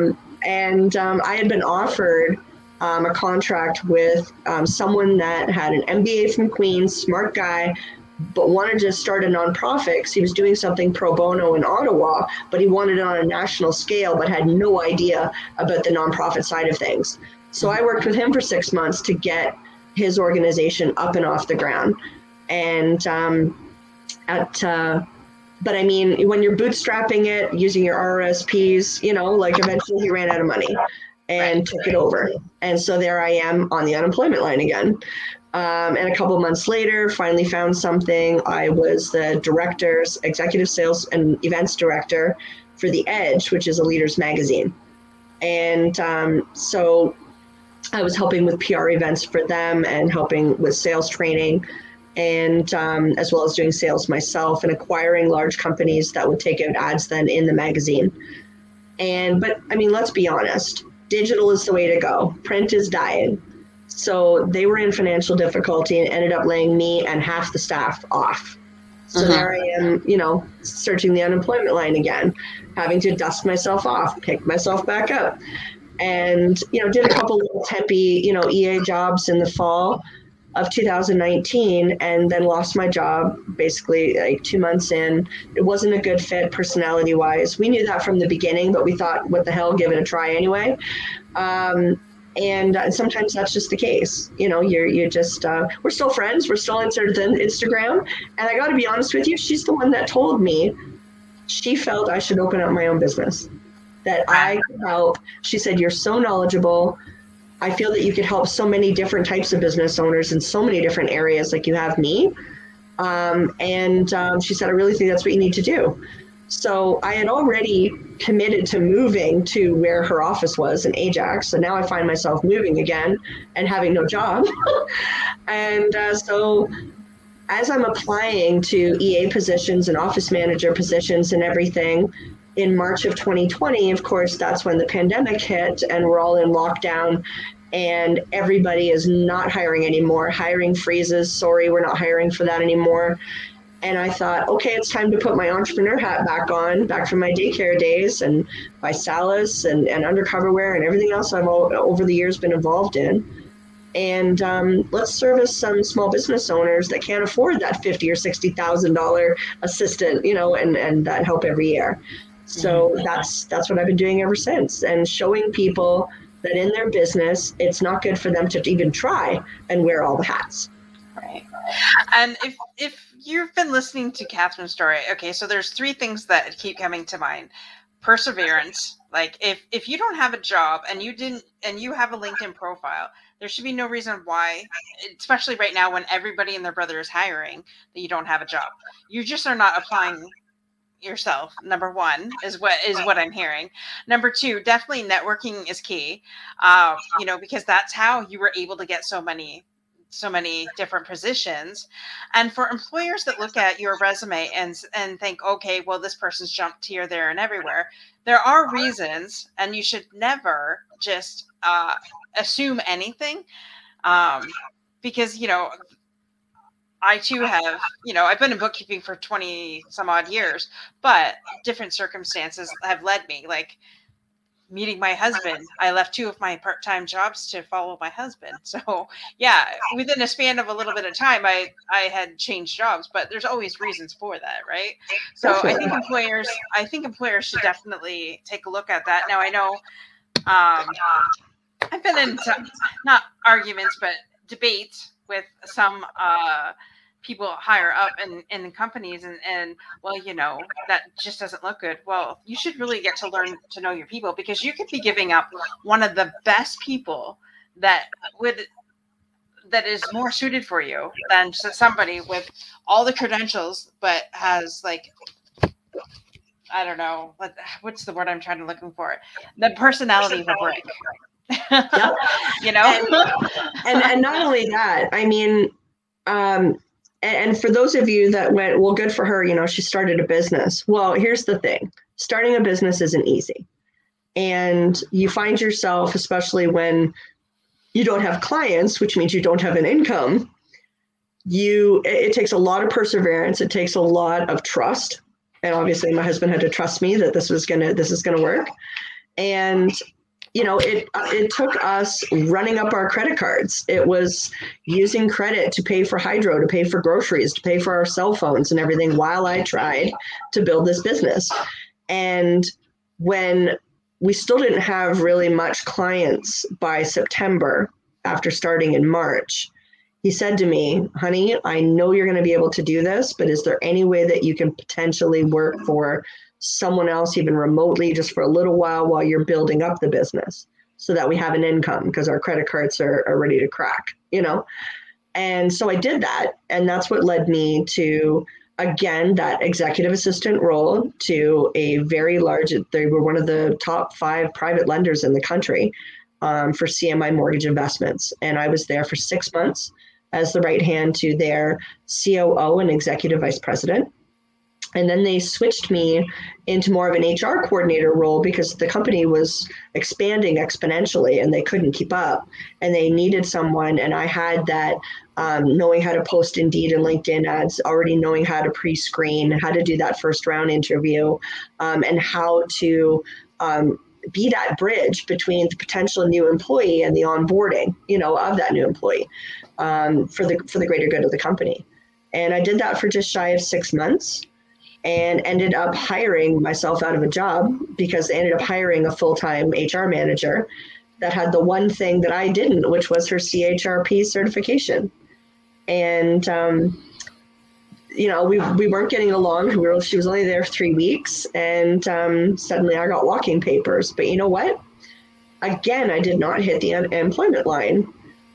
had been offered a contract with someone that had an MBA from Queen's, smart guy, but wanted to start a nonprofit because he was doing something pro bono in Ottawa, but he wanted it on a national scale, but had no idea about the nonprofit side of things. So I worked with him for 6 months to get his organization up and off the ground. And but I mean, when you're bootstrapping it, using your RRSPs, you know, like eventually he ran out of money and took it over. And so there I am on the unemployment line again. And a couple months later, finally found something. I was the director's executive sales and events director for The Edge, which is a leaders magazine. And so I was helping with PR events for them and helping with sales training, and as well as doing sales myself and acquiring large companies that would take out ads then in the magazine. And, but I mean, let's be honest, digital is the way to go. Print is dying. So they were in financial difficulty and ended up laying me and half the staff off. So there I am, you know, searching the unemployment line again, having to dust myself off, pick myself back up. And, you know, did a couple little tempy, you know, EA jobs in the fall of 2019, and then lost my job basically like 2 months in. It wasn't a good fit personality wise. We knew that from the beginning, but we thought, what the hell, give it a try anyway. And sometimes that's just the case. You know, you're just, we're still friends. We're still on Instagram. And I got to be honest with you, she's the one that told me she felt I should open up my own business, that I could help. She said, you're so knowledgeable. I feel that you could help so many different types of business owners in so many different areas, like you have me. She said, I really think that's what you need to do. So I had already committed to moving to where her office was in Ajax. So now I find myself moving again and having no job. And so as I'm applying to EA positions and office manager positions and everything, in March of 2020, of course, that's when the pandemic hit and we're all in lockdown and everybody is not hiring anymore. Hiring freezes. Sorry, we're not hiring for that anymore. And I thought, okay, it's time to put my entrepreneur hat back on, back from my daycare days and my Salas and undercoverware and everything else I've all, over the years been involved in. And let's service some small business owners that can't afford that $50,000 or $60,000 assistant, you know, and that help every year. So that's what I've been doing ever since, and showing people that in their business, it's not good for them to even try and wear all the hats. Right. And if you've been listening to Catherine's story, okay, so there's three things that keep coming to mind. Perseverance. Like if you don't have a job and you didn't, and you have a LinkedIn profile, there should be no reason why, especially right now when everybody and their brother is hiring, that you don't have a job. You just are not applying yourself. Number one is what I'm hearing. Number two, definitely networking is key. You know, because that's how you were able to get so many different positions. And for employers that look at your resume and think, okay, well, this person's jumped here, there, and everywhere, there are reasons, and you should never just assume anything, because, you know, I too have, you know, I've been in bookkeeping for 20 some odd years, but different circumstances have led me, like meeting my husband. I left two of my part-time jobs to follow my husband. So yeah, within a span of a little bit of time, I had changed jobs, but there's always reasons for that, right? So I think employers should definitely take a look at that. Now I know I've been in some, not arguments, but debates with some people higher up in companies and, well, you know, that just doesn't look good. Well, you should really get to learn to know your people, because you could be giving up one of the best people that is more suited for you than somebody with all the credentials, but has like, I don't know, what's the word I'm trying to looking for? The personality of a brick. Yep. You know, and not only that, I mean, and for those of you that went, well, good for her, you know, she started a business. Well, here's the thing. Starting a business isn't easy. And you find yourself, especially when you don't have clients, which means you don't have an income, it takes a lot of perseverance. It takes a lot of trust. And obviously my husband had to trust me that this is going to work. And you know, it took us running up our credit cards. It was using credit to pay for hydro, to pay for groceries, to pay for our cell phones and everything while I tried to build this business. And when we still didn't have really much clients by September after starting in March, he said to me, honey, I know you're going to be able to do this, but is there any way that you can potentially work for someone else, even remotely, just for a little while you're building up the business so that we have an income, because our credit cards are ready to crack, you know? And so I did that. And that's what led me to, again, that executive assistant role to a very large, they were one of the top 5 private lenders in the country for CMI mortgage investments. And I was there for 6 months as the right hand to their COO and executive vice president. And then they switched me into more of an HR coordinator role because the company was expanding exponentially and they couldn't keep up and they needed someone. And I had that knowing how to post Indeed and LinkedIn ads, already knowing how to pre-screen, how to do that first round interview, and how to be that bridge between the potential new employee and the onboarding, you know, of that new employee for the greater good of the company. And I did that for just shy of 6 months. And ended up hiring myself out of a job because they ended up hiring a full-time HR manager that had the one thing that I didn't, which was her CHRP certification. And, you know, we weren't getting along. She was only there 3 weeks and suddenly I got walking papers. But you know what? Again, I did not hit the employment line.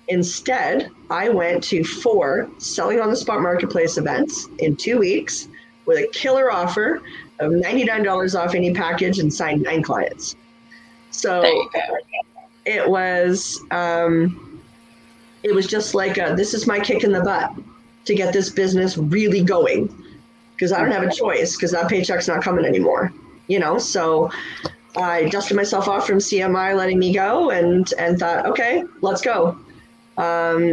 Instead, I went to 4 Selling on the Spot Marketplace events in 2 weeks with a killer offer of $99 off any package and signed 9 clients. So it was just like, this is my kick in the butt to get this business really going because I don't have a choice because that paycheck's not coming anymore, you know? So I dusted myself off from CMI letting me go and thought, okay, let's go. I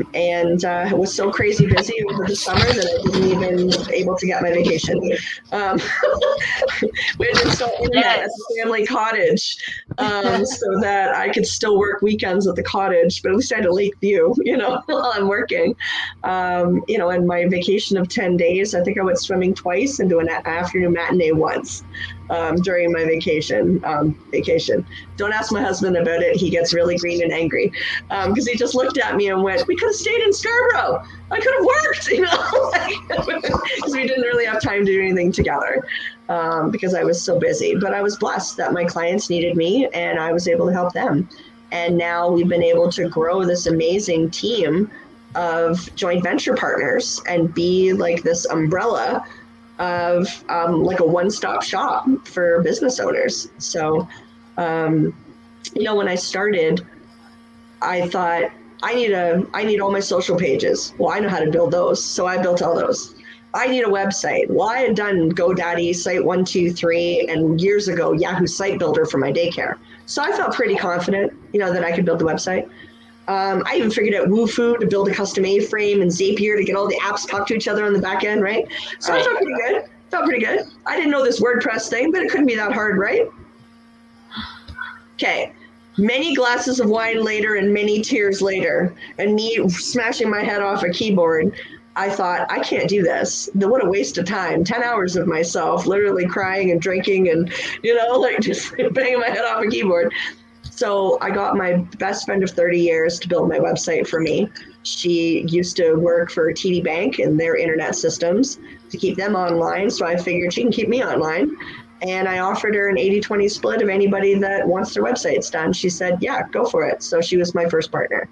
was so crazy busy over the summer that I didn't even was able to get my vacation. We had installed internet at the family cottage so that I could still work weekends at the cottage, but at least I had a lake view, you know, while I'm working. And my vacation of 10 days, I think I went swimming twice and do an afternoon matinee once during my vacation. Don't ask my husband about it. He gets really green and angry because he just looked at me and went, we could have stayed in Scarborough. I could have worked, you know, because we didn't really have time to do anything together because I was so busy. But I was blessed that my clients needed me and I was able to help them. And now we've been able to grow this amazing team of joint venture partners and be like this umbrella of like a one-stop shop for business owners. So, when I started, I thought, I need all my social pages. Well, I know how to build those. So I built all those. I need a website. Well, I had done GoDaddy, Site123, and years ago, Yahoo Site Builder for my daycare. So I felt pretty confident, you know, that I could build the website. I even figured out WooFoo to build a custom A-frame and Zapier to get all the apps talk to each other on the back end, right? So I felt pretty good. I didn't know this WordPress thing, but it couldn't be that hard, right? Okay. Many glasses of wine later and many tears later, and me smashing my head off a keyboard, I thought, I can't do this. What a waste of time. 10 hours of myself, literally crying and drinking and, you know, like just banging my head off a keyboard. So I got my best friend of 30 years to build my website for me. She used to work for TD Bank and their internet systems to keep them online. So I figured she can keep me online. And I offered her an 80-20 split of anybody that wants their websites done. She said, yeah, go for it. So she was my first partner.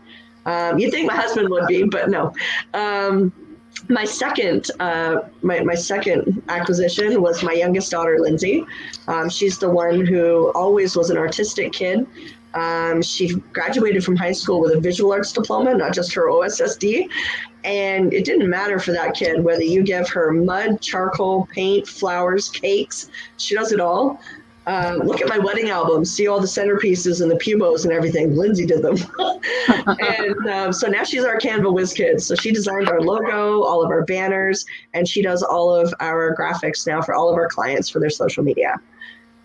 You'd think my husband would be, but no. My second acquisition was my youngest daughter, Lindsay. She's the one who always was an artistic kid. She graduated from high school with a visual arts diploma, not just her OSSD. And it didn't matter for that kid whether you give her mud, charcoal, paint, flowers, cakes. She does it all. Look at my wedding album. See all the centerpieces and the pubos and everything. Lindsay did them. So now she's our Canva whiz kid. So she designed our logo, all of our banners, and she does all of our graphics now for all of our clients for their social media.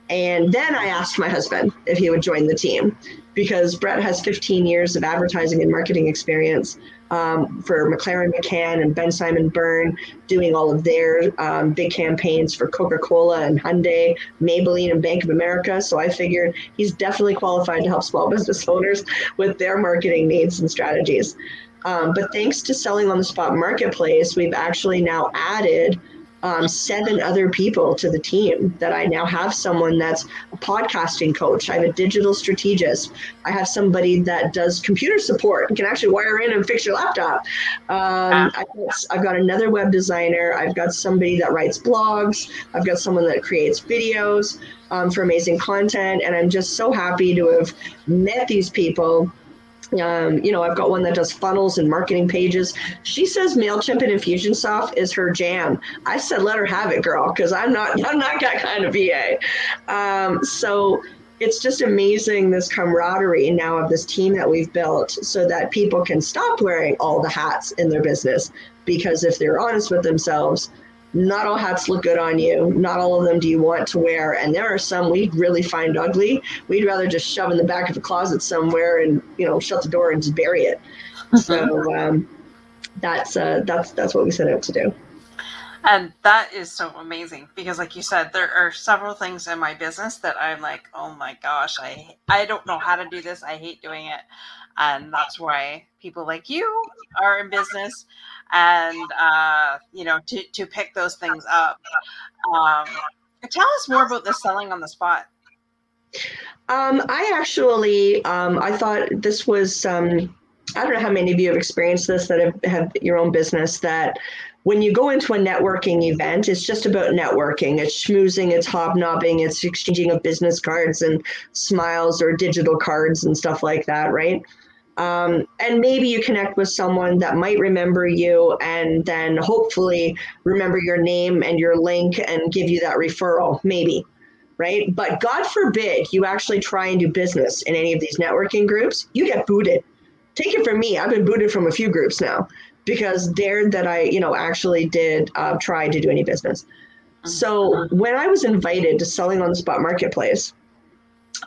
And then I asked my husband if he would join the team because Brett has 15 years of advertising and marketing experience for McLaren McCann and Ben Simon Byrne, doing all of their big campaigns for Coca-Cola and Hyundai, Maybelline and Bank of America. So I figured he's definitely qualified to help small business owners with their marketing needs and strategies. But thanks to Selling on the Spot Marketplace, we've actually now added 7 other people to the team. That I now have someone that's a podcasting coach. I have a digital strategist. I have somebody that does computer support and can actually wire in and fix your laptop. I've got another web designer. I've got somebody that writes blogs. I've got someone that creates videos for amazing content. And I'm just so happy to have met these people. I've got one that does funnels and marketing pages. She says MailChimp and Infusionsoft is her jam. I said, let her have it, girl, because I'm not that kind of VA. So it's just amazing, this camaraderie now of this team that we've built, so that people can stop wearing all the hats in their business. Because if they're honest with themselves, not all hats look good on you. Not all of them do you want to wear. And there are some we really find ugly. We'd rather just shove in the back of a closet somewhere and, shut the door and just bury it. So that's what we set out to do. And that is so amazing, because like you said, there are several things in my business that I'm like, oh my gosh, I don't know how to do this. I hate doing it. And that's why people like you are in business, and to pick those things up. Tell us more about the Selling on the Spot. I thought this was, I don't know how many of you have experienced this that have your own business, that when you go into a networking event, it's just about networking. It's schmoozing, it's hobnobbing, it's exchanging of business cards and smiles or digital cards and stuff like that, right? And maybe you connect with someone that might remember you, and then hopefully remember your name and your link and give you that referral, maybe, right? But God forbid you actually try and do business in any of these networking groups, you get booted. Take it from me. I've been booted from a few groups now because dared that I, actually did try to do any business. So when I was invited to Selling on the Spot Marketplace,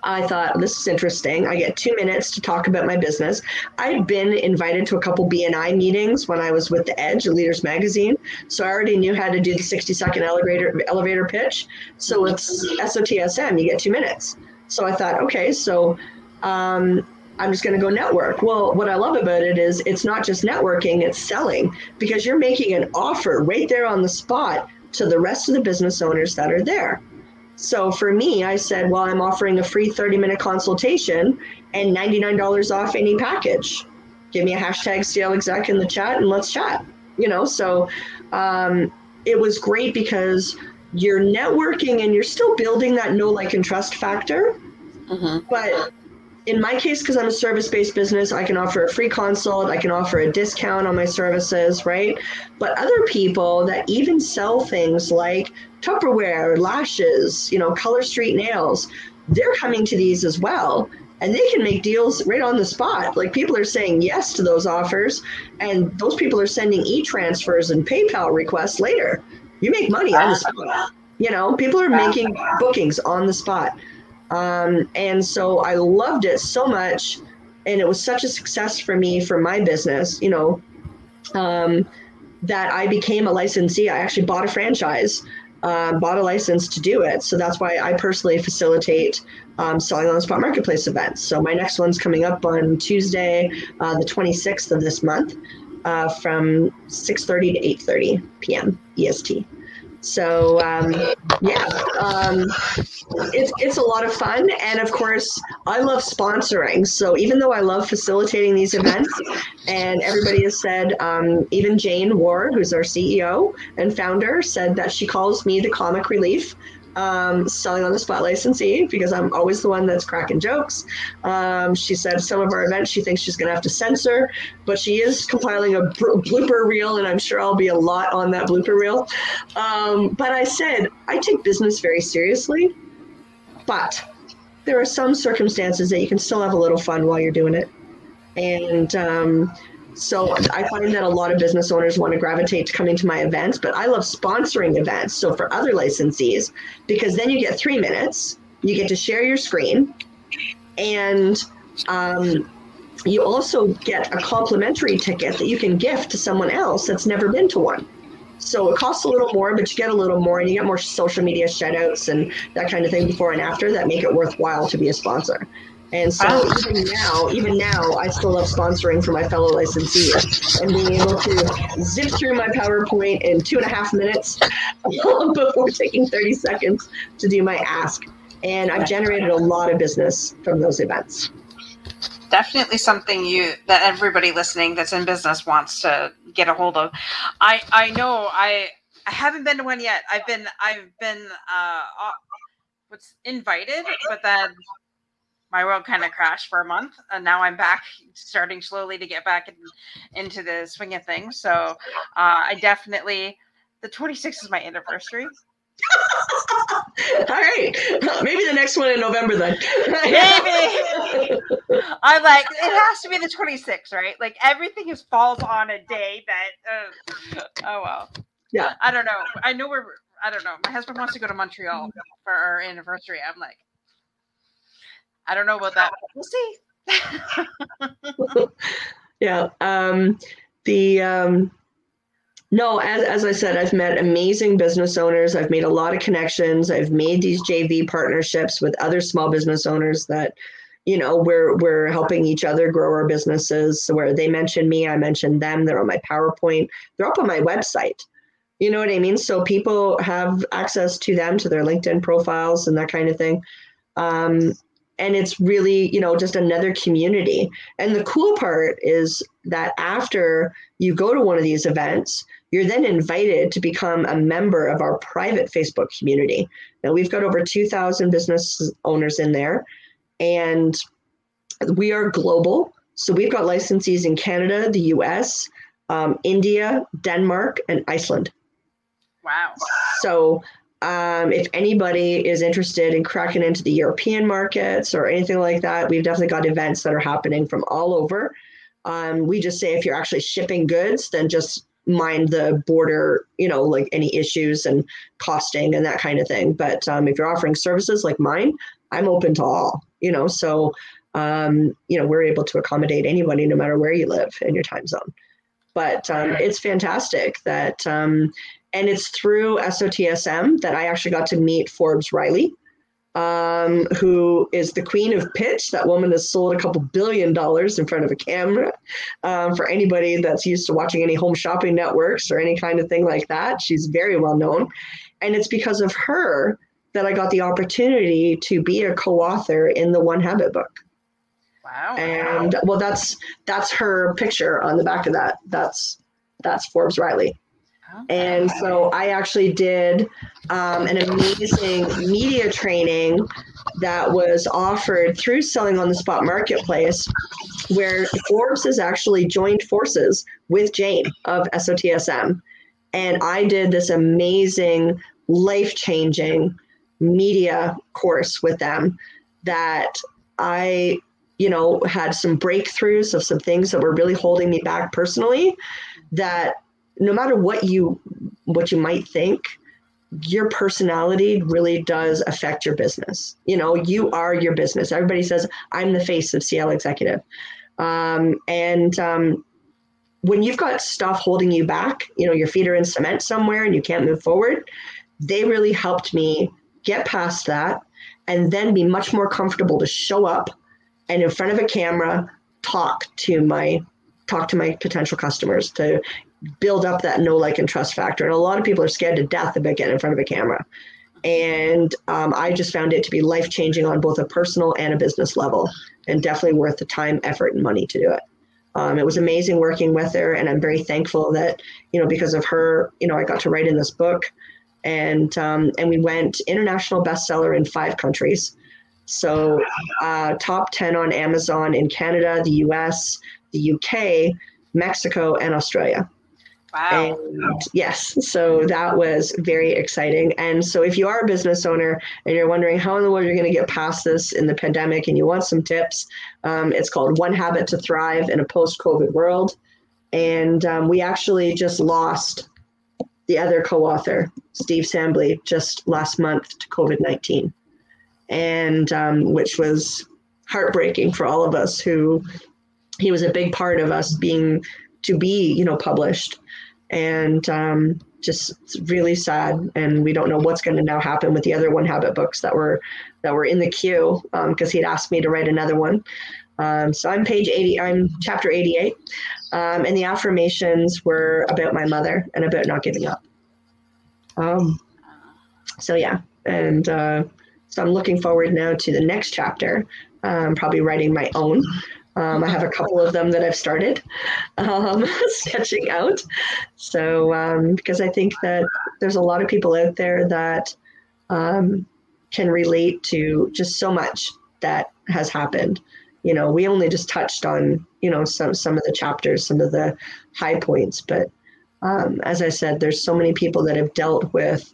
I thought, this is interesting. I get 2 minutes to talk about my business. I'd been invited to a couple BNI meetings when I was with The Edge, a Leaders magazine. So I already knew how to do the 60-second elevator pitch. So with SOTSM, you get 2 minutes. So I thought, okay, so I'm just going to go network. Well, what I love about it is it's not just networking, it's selling, because you're making an offer right there on the spot to the rest of the business owners that are there. So for me, I said, well, I'm offering a free 30-minute consultation and $99 off any package. Give me a hashtag CL exec in the chat and let's chat. So it was great because you're networking and you're still building that know, like, and trust factor. Mm-hmm. But in my case, because I'm a service-based business, I can offer a free consult, I can offer a discount on my services, right? But other people that even sell things like Tupperware, lashes, Color Street nails, they're coming to these as well. And they can make deals right on the spot. Like, people are saying yes to those offers, and those people are sending e-transfers and PayPal requests later. You make money on the spot. People are making bookings on the spot. And so I loved it so much, and it was such a success for me, for my business, that I became a licensee. I actually bought a franchise, bought a license to do it. So that's why I personally facilitate Selling on the Spot Marketplace events. So my next one's coming up on Tuesday, the 26th of this month, from 6:30 to 8:30 p.m. EST. So, it's a lot of fun. And of course, I love sponsoring. So even though I love facilitating these events, and everybody has said, even Jane Ward, who's our CEO and founder, said that she calls me the comic relief, Selling on the Spot licensee, because I'm always the one that's cracking jokes. She said some of our events she thinks she's going to have to censor, but she is compiling a blooper reel, and I'm sure I'll be a lot on that blooper reel. But I said, I take business very seriously, but there are some circumstances that you can still have a little fun while you're doing it. And so I find that a lot of business owners want to gravitate to coming to my events, but I love sponsoring events. So for other licensees, because then you get 3 minutes, you get to share your screen, and you also get a complimentary ticket that you can gift to someone else that's never been to one. So it costs a little more, but you get a little more, and you get more social media shout outs and that kind of thing before and after that make it worthwhile to be a sponsor. And so even now, I still love sponsoring for my fellow licensees and being able to zip through my PowerPoint in 2.5 minutes before taking 30 seconds to do my ask. And I've generated a lot of business from those events. Definitely something that everybody listening that's in business wants to get a hold of. I know I haven't been to one yet. I've been what's invited, but then my world kind of crashed for a month, and now I'm back, starting slowly to get back into the swing of things. So the 26th is my anniversary. All right. Maybe the next one in November then. Maybe. I'm like, it has to be the 26th, right? Like everything just falls on a day that, oh, well. Yeah. I don't know. I don't know. My husband wants to go to Montreal for our anniversary. I'm like, I don't know about that. We'll see. Yeah. No, as I said, I've met amazing business owners. I've made a lot of connections. I've made these JV partnerships with other small business owners that, you know, we're helping each other grow our businesses. So where they mention me, I mention them. They're on my PowerPoint. They're up on my website. You know what I mean? So people have access to them, to their LinkedIn profiles and that kind of thing. And it's really, you know, just another community. And the cool part is that after you go to one of these events, you're then invited to become a member of our private Facebook community. Now, we've got over 2,000 business owners in there, and we are global. So we've got licensees in Canada, the US, India, Denmark, and Iceland. Wow. So if anybody is interested in cracking into the European markets or anything like that, we've definitely got events that are happening from all over. We just say if you're actually shipping goods, then just mind the border, you know, like any issues and costing and that kind of thing. But if you're offering services like mine, I'm open to all, you know, so, you know, we're able to accommodate anybody no matter where you live in your time zone. But it's fantastic that and it's through SOTSM that I actually got to meet Forbes Riley, who is the queen of pitch. That woman has sold a couple $1 billion in front of a camera. For anybody that's used to watching any home shopping networks or any kind of thing like that, she's very well known. And it's because of her that I got the opportunity to be a co-author in the One Habit book. Wow. And well, that's her picture on the back of that. That's Forbes Riley. And so I actually did an amazing media training that was offered through Selling on the Spot Marketplace, where Forbes has actually joined forces with Jane of SOTSM. And I did this amazing, life-changing media course with them that I, you know, had some breakthroughs of some things that were really holding me back personally, that no matter what you might think, your personality really does affect your business. You know, you are your business. Everybody says, I'm the face of CL Executive. When you've got stuff holding you back, you know, your feet are in cement somewhere and you can't move forward, they really helped me get past that and then be much more comfortable to show up and in front of a camera, talk to my potential customers, to build up that know, like, and trust factor. And a lot of people are scared to death about getting in front of a camera. And I just found it to be life-changing on both a personal and a business level, and definitely worth the time, effort, and money to do it. It was amazing working with her, and I'm very thankful that, you know, because of her, you know, I got to write in this book, and we went international bestseller in 5 countries. So top 10 on Amazon in Canada, the US, the UK, Mexico, and Australia. Wow. And yes, so that was very exciting. And so if you are a business owner and you're wondering how in the world you're going to get past this in the pandemic and you want some tips, it's called One Habit to Thrive in a Post-COVID World. And we actually just lost the other co-author, Steve Sambley, just last month to COVID-19, and which was heartbreaking for all of us who he was a big part of us being, to be, you know, published. And just really sad. And we don't know what's going to now happen with the other One Habit books that were in the queue, because he'd asked me to write another one. So I'm page 80, I'm chapter 88. And the affirmations were about my mother and about not giving up. So yeah. And so I'm looking forward now to the next chapter, probably writing my own. I have a couple of them that I've started sketching out. So because I think that there's a lot of people out there that can relate to just so much that has happened. You know, we only just touched on, you know, some of the chapters, some of the high points. But as I said, there's so many people that have dealt with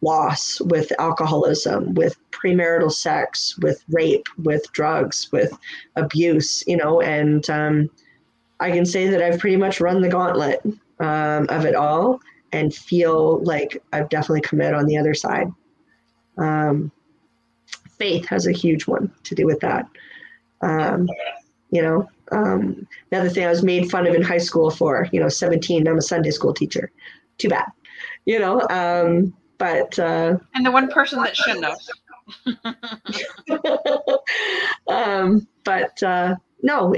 loss, with alcoholism, with premarital sex, with rape, with drugs, with abuse, you know, and I can say that I've pretty much run the gauntlet of it all and feel like I've definitely come out on the other side. Faith has a huge one to do with that. You know, another thing I was made fun of in high school for, you know, 17, I'm a Sunday school teacher. Too bad, you know, but and the one person that shouldn't have. No,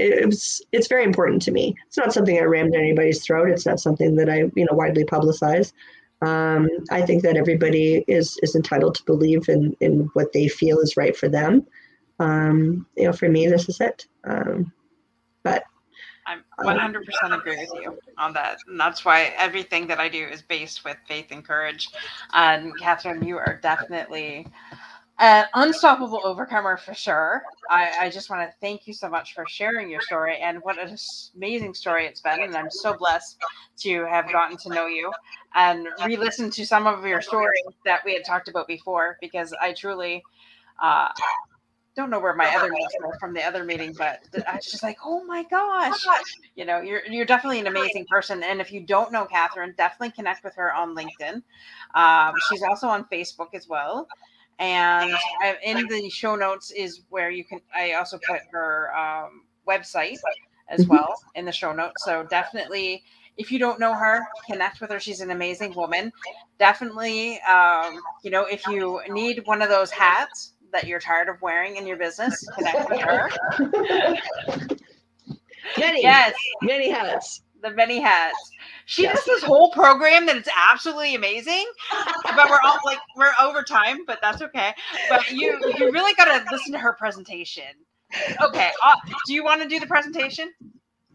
it's very important to me. It's not something I rammed down anybody's throat. It's not something that I, you know, widely publicize. I think that everybody is entitled to believe in what they feel is right for them. You know, for me, this is it. But I'm 100% agree with you on that. And that's why everything that I do is based with faith and courage. And Catherine, you are definitely an unstoppable overcomer for sure. I just want to thank you so much for sharing your story and what an amazing story it's been. And I'm so blessed to have gotten to know you and re-listen to some of your stories that we had talked about before, because I truly, don't know where my other notes were from the other meeting, but I was just like, oh my gosh, you know, you're definitely an amazing person. And if you don't know Catherine, definitely connect with her on LinkedIn. She's also on Facebook as well. And in the show notes is where you can, I also put her website as well in the show notes. So definitely, if you don't know her, connect with her. She's an amazing woman. Definitely, you know, if you need one of those hats that you're tired of wearing in your business, connect with her. Many hats. The many hats. She does this whole program that it's absolutely amazing. But we're all like, we're over time, but that's okay. But you really got to listen to her presentation. Okay. Do you want to do the presentation?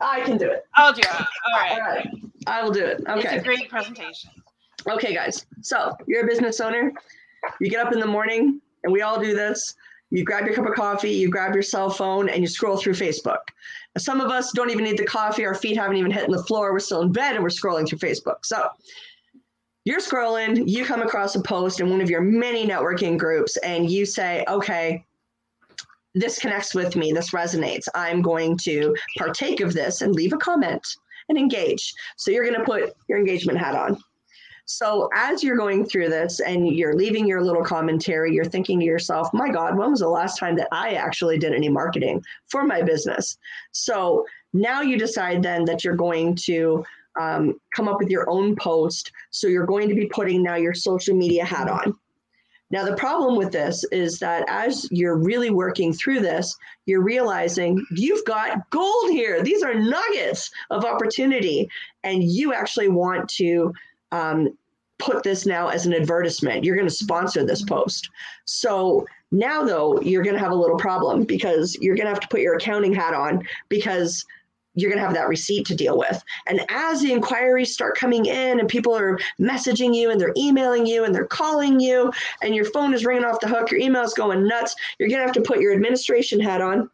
I can do it. I'll do it. All right. I will do it. Okay. It's a great presentation. Okay, guys. So you're a business owner. You get up in the morning, and we all do this. You grab your cup of coffee, you grab your cell phone, and you scroll through Facebook. Some of us don't even need the coffee. Our feet haven't even hit the floor. We're still in bed and we're scrolling through Facebook. So you're scrolling, you come across a post in one of your many networking groups, and you say, okay, this connects with me. This resonates. I'm going to partake of this and leave a comment and engage. So you're going to put your engagement hat on. So as you're going through this and you're leaving your little commentary, you're thinking to yourself, my God, when was the last time that I actually did any marketing for my business? So now you decide then that you're going to come up with your own post. So you're going to be putting now your social media hat on. Now, the problem with this is that as you're really working through this, you're realizing you've got gold here. These are nuggets of opportunity, and you actually want to put this now as an advertisement. You're going to sponsor this post. So now, though, you're going to have a little problem because you're going to have to put your accounting hat on because you're going to have that receipt to deal with. And as the inquiries start coming in and people are messaging you and they're emailing you and they're calling you and your phone is ringing off the hook, your email's going nuts, you're going to have to put your administration hat on.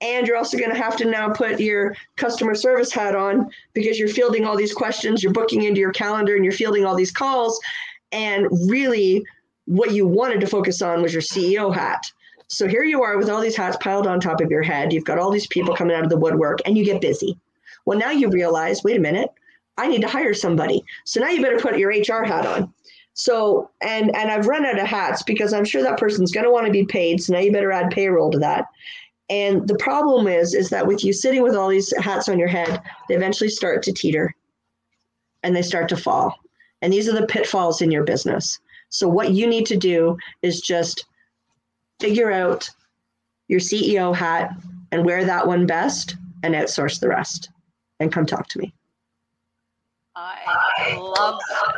And you're also going to have to now put your customer service hat on because you're fielding all these questions, you're booking into your calendar, and you're fielding all these calls. And really, what you wanted to focus on was your CEO hat. So here you are with all these hats piled on top of your head. You've got all these people coming out of the woodwork, and you get busy. Well, now you realize, wait a minute, I need to hire somebody. So now you better put your HR hat on. So, and I've run out of hats because I'm sure that person's going to want to be paid. So now you better add payroll to that. And the problem is that with you sitting with all these hats on your head, they eventually start to teeter and they start to fall. And these are the pitfalls in your business. So what you need to do is just figure out your CEO hat and wear that one best and outsource the rest. And come talk to me. I love that.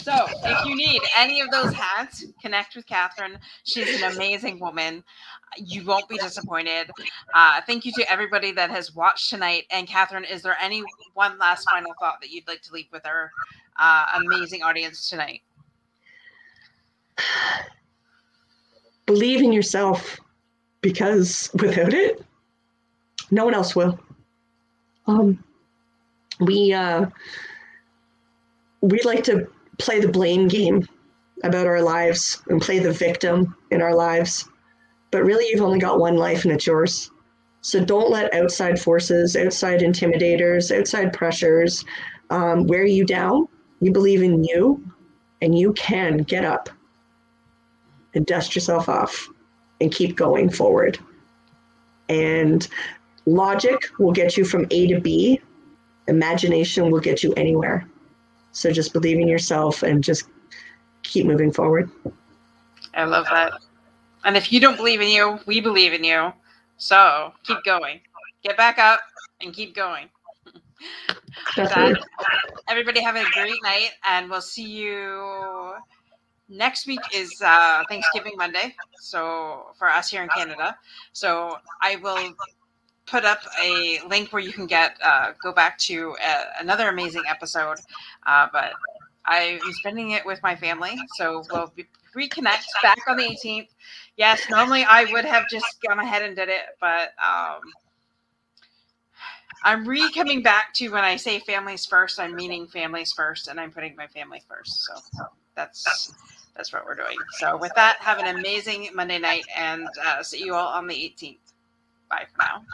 So if you need any of those hats, connect with Catherine. She's an amazing woman. You won't be disappointed. Thank you to everybody that has watched tonight. And Catherine, is there any one last final thought that you'd like to leave with our amazing audience tonight? Believe in yourself, because without it, no one else will. We like to play the blame game about our lives and play the victim in our lives. But really, you've only got one life and it's yours. So don't let outside forces, outside intimidators, outside pressures wear you down. You believe in you, and you can get up and dust yourself off and keep going forward. And logic will get you from A to B. Imagination will get you anywhere. So just believe in yourself and just keep moving forward. I love that. And if you don't believe in you, we believe in you. So keep going. Get back up and keep going. Everybody have a great night, and we'll see you. Next week is Thanksgiving Monday, so for us here in Canada. So I will put up a link where you can get go back to another amazing episode. But I'm spending it with my family, so we'll reconnect back on the 18th. Yes, normally I would have just gone ahead and did it, but I'm re-coming back to when I say families first, I'm meaning families first, and I'm putting my family first. So that's what we're doing. So with that, have an amazing Monday night, and see you all on the 18th. Bye for now.